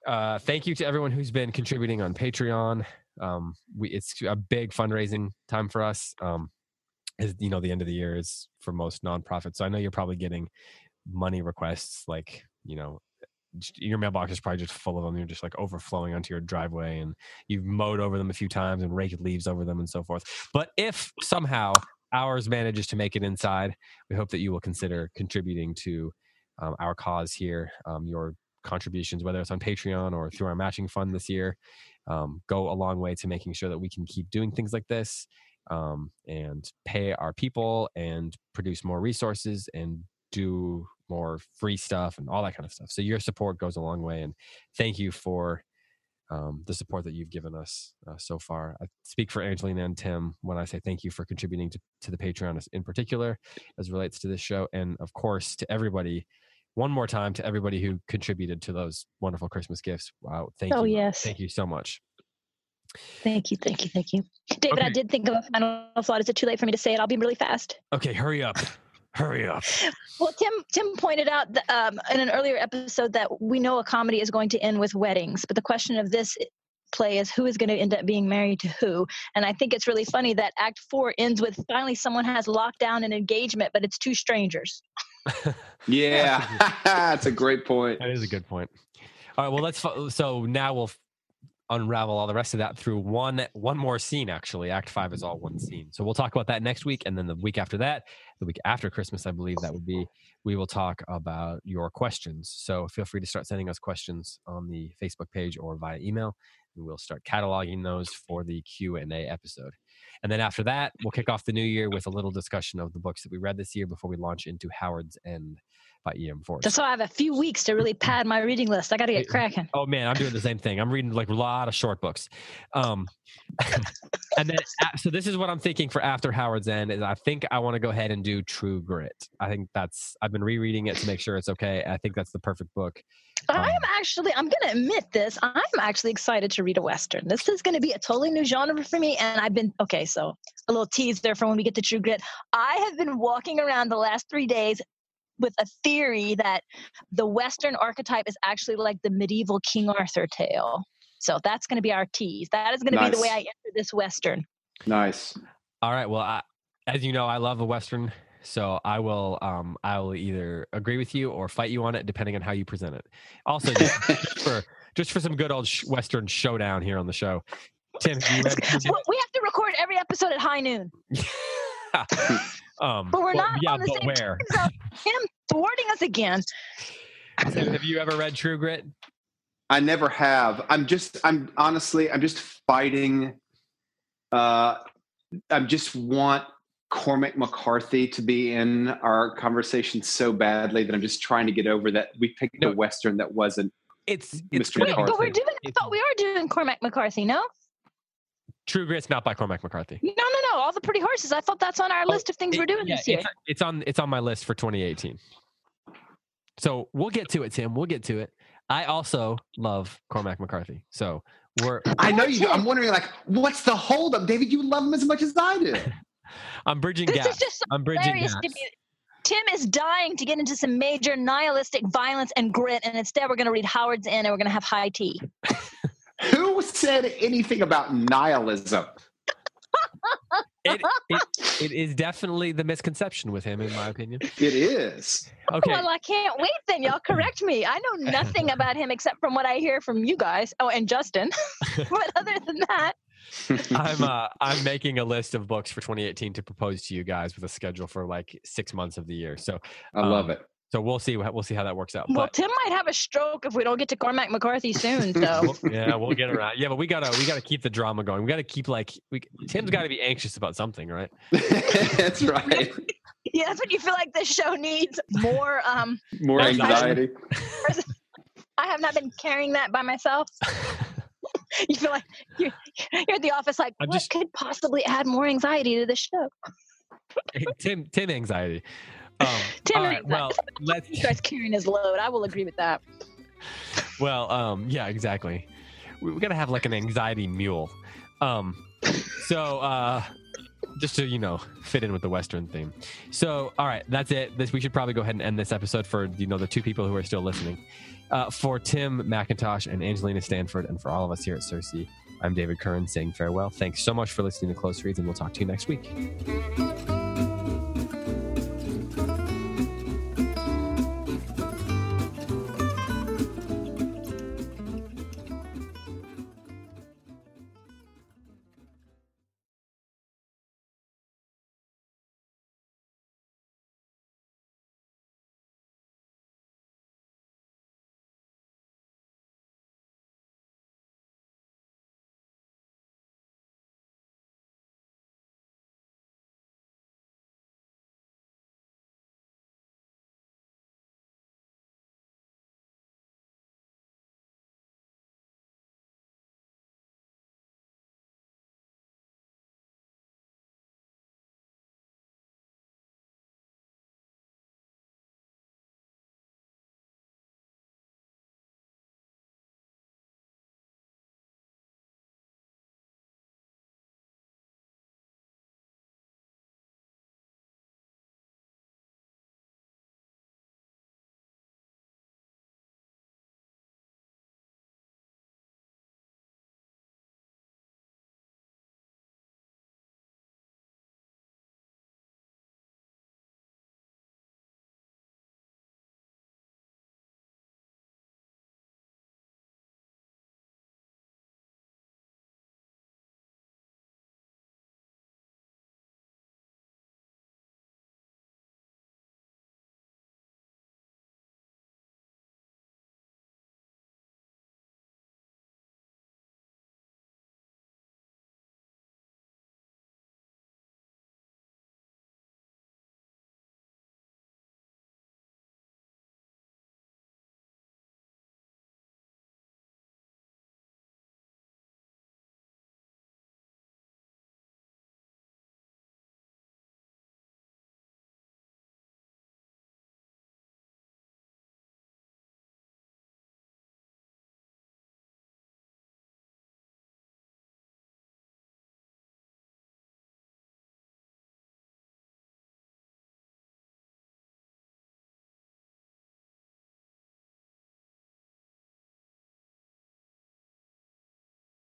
Uh, thank you to everyone who's been contributing on Patreon. Um, we, it's a big fundraising time for us. Um, as you know, the end of the year is for most nonprofits. So I know you're probably getting money requests like, you know, your mailbox is probably just full of them. You're just like overflowing onto your driveway, and you've mowed over them a few times and raked leaves over them and so forth. But if somehow ours manages to make it inside, we hope that you will consider contributing to um, our cause here. Um, your contributions, whether it's on Patreon or through our matching fund this year, um, go a long way to making sure that we can keep doing things like this um, and pay our people and produce more resources and do more free stuff and all that kind of stuff. So your support goes a long way, and thank you for um, the support that you've given us uh, so far. I speak for Angelina and Tim when I say thank you for contributing to, to the Patreon in particular as relates to this show. And of course, to everybody, one more time, to everybody who contributed to those wonderful Christmas gifts. Wow. Thank oh, you. Yes. Thank you so much. Thank you. Thank you. Thank you. David, okay. I did think of a final thought. Is it too late for me to say it? I'll be really fast. Okay. Hurry up. Hurry up. Well, Tim Tim pointed out that, um, in an earlier episode that we know a comedy is going to end with weddings, but the question of this play is who is going to end up being married to who. And I think it's really funny that Act Four ends with finally someone has locked down an engagement, but it's two strangers. Yeah, that's a great point. That is a good point. All right, well, let's. So now we'll unravel all the rest of that through one one more scene. Actually, Act Five is all one scene. So we'll talk about that next week, and then the week after that, the week after Christmas, I believe that would be. We will talk about your questions. So feel free to start sending us questions on the Facebook page or via email, and we'll start cataloging those for the Q and A episode. And then after that, we'll kick off the new year with a little discussion of the books that we read this year before we launch into Howard's End by E M Forrest. So I have a few weeks to really pad my reading list. I got to get cracking. Oh man, I'm doing the same thing. I'm reading like a lot of short books. Um, and then, so this is what I'm thinking for after Howard's End is I think I want to go ahead and do True Grit. I think that's, I've been rereading it to make sure it's okay. I think that's the perfect book. I am actually, I'm going to admit this. I'm actually excited to read a Western. This is going to be a totally new genre for me. And I've been, okay, so a little tease there for when we get to True Grit. I have been walking around the last three days with a theory that the Western archetype is actually like the medieval King Arthur tale. So that's going to be our tease. That is going to nice. Be the way I enter this Western. Nice. All right. Well, I, as you know, I love a Western. So I will, um, I will either agree with you or fight you on it, depending on how you present it. Also, just, just for just for some good old sh- Western showdown here on the show, Tim. You read, you well, we have to record every episode at high noon. um, but we're not well, yeah, on the same where? Time zone. Him thwarting us again. So have you ever read True Grit? I never have. I'm just. I'm honestly. I'm just fighting. Uh, I just want. Cormac McCarthy to be in our conversation so badly that I'm just trying to get over that we picked no, a Western that wasn't it's, it's Mister Wait, McCarthy. But we're doing, I thought we are doing Cormac McCarthy, no? True Grit's not by Cormac McCarthy. No, no, no. All the Pretty Horses. I thought that's on our oh, list of things it, we're doing yeah, this year. It's, it's on it's on my list for twenty eighteen. So we'll get to it, Tim. We'll get to it. I also love Cormac McCarthy. So we're I know you do. I'm wondering like what's the hold up, David? You love him as much as I do. I'm bridging this gaps. Is just so I'm bridging gaps. Tim is dying to get into some major nihilistic violence and grit, and instead we're going to read Howard's End, and we're going to have high tea. Who said anything about nihilism? it, it, it is definitely the misconception with him, in my opinion. It is. Okay. Well, I can't wait then. Y'all correct me. I know nothing about him except from what I hear from you guys. Oh, and Justin. But other than that. I'm uh, I'm making a list of books for twenty eighteen to propose to you guys with a schedule for like six months of the year. So um, I love it. So we'll see we'll see how that works out. Well, but, Tim might have a stroke if we don't get to Cormac McCarthy soon. So yeah, we'll get around. Yeah, but we gotta we gotta keep the drama going. We gotta keep like we, Tim's got to be anxious about something, right? That's right. Yeah, that's what you feel like this show needs more. Um, more anxiety. I have not been carrying that by myself. You feel like you're, you're at the office like, I'm what just, could possibly add more anxiety to this show? Tim Tim anxiety. Um, Tim right, anxiety. Well, let's... He starts carrying his load. I will agree with that. Well, um, yeah, exactly. We, we're going to have like an anxiety mule. Um, so uh, just to, you know, fit in with the Western theme. So, all right, that's it. This We should probably go ahead and end this episode for, you know, the two people who are still listening. Uh, for Tim McIntosh and Angelina Stanford, and for all of us here at Circe, I'm David Kern saying farewell. Thanks so much for listening to Close Reads, and we'll talk to you next week.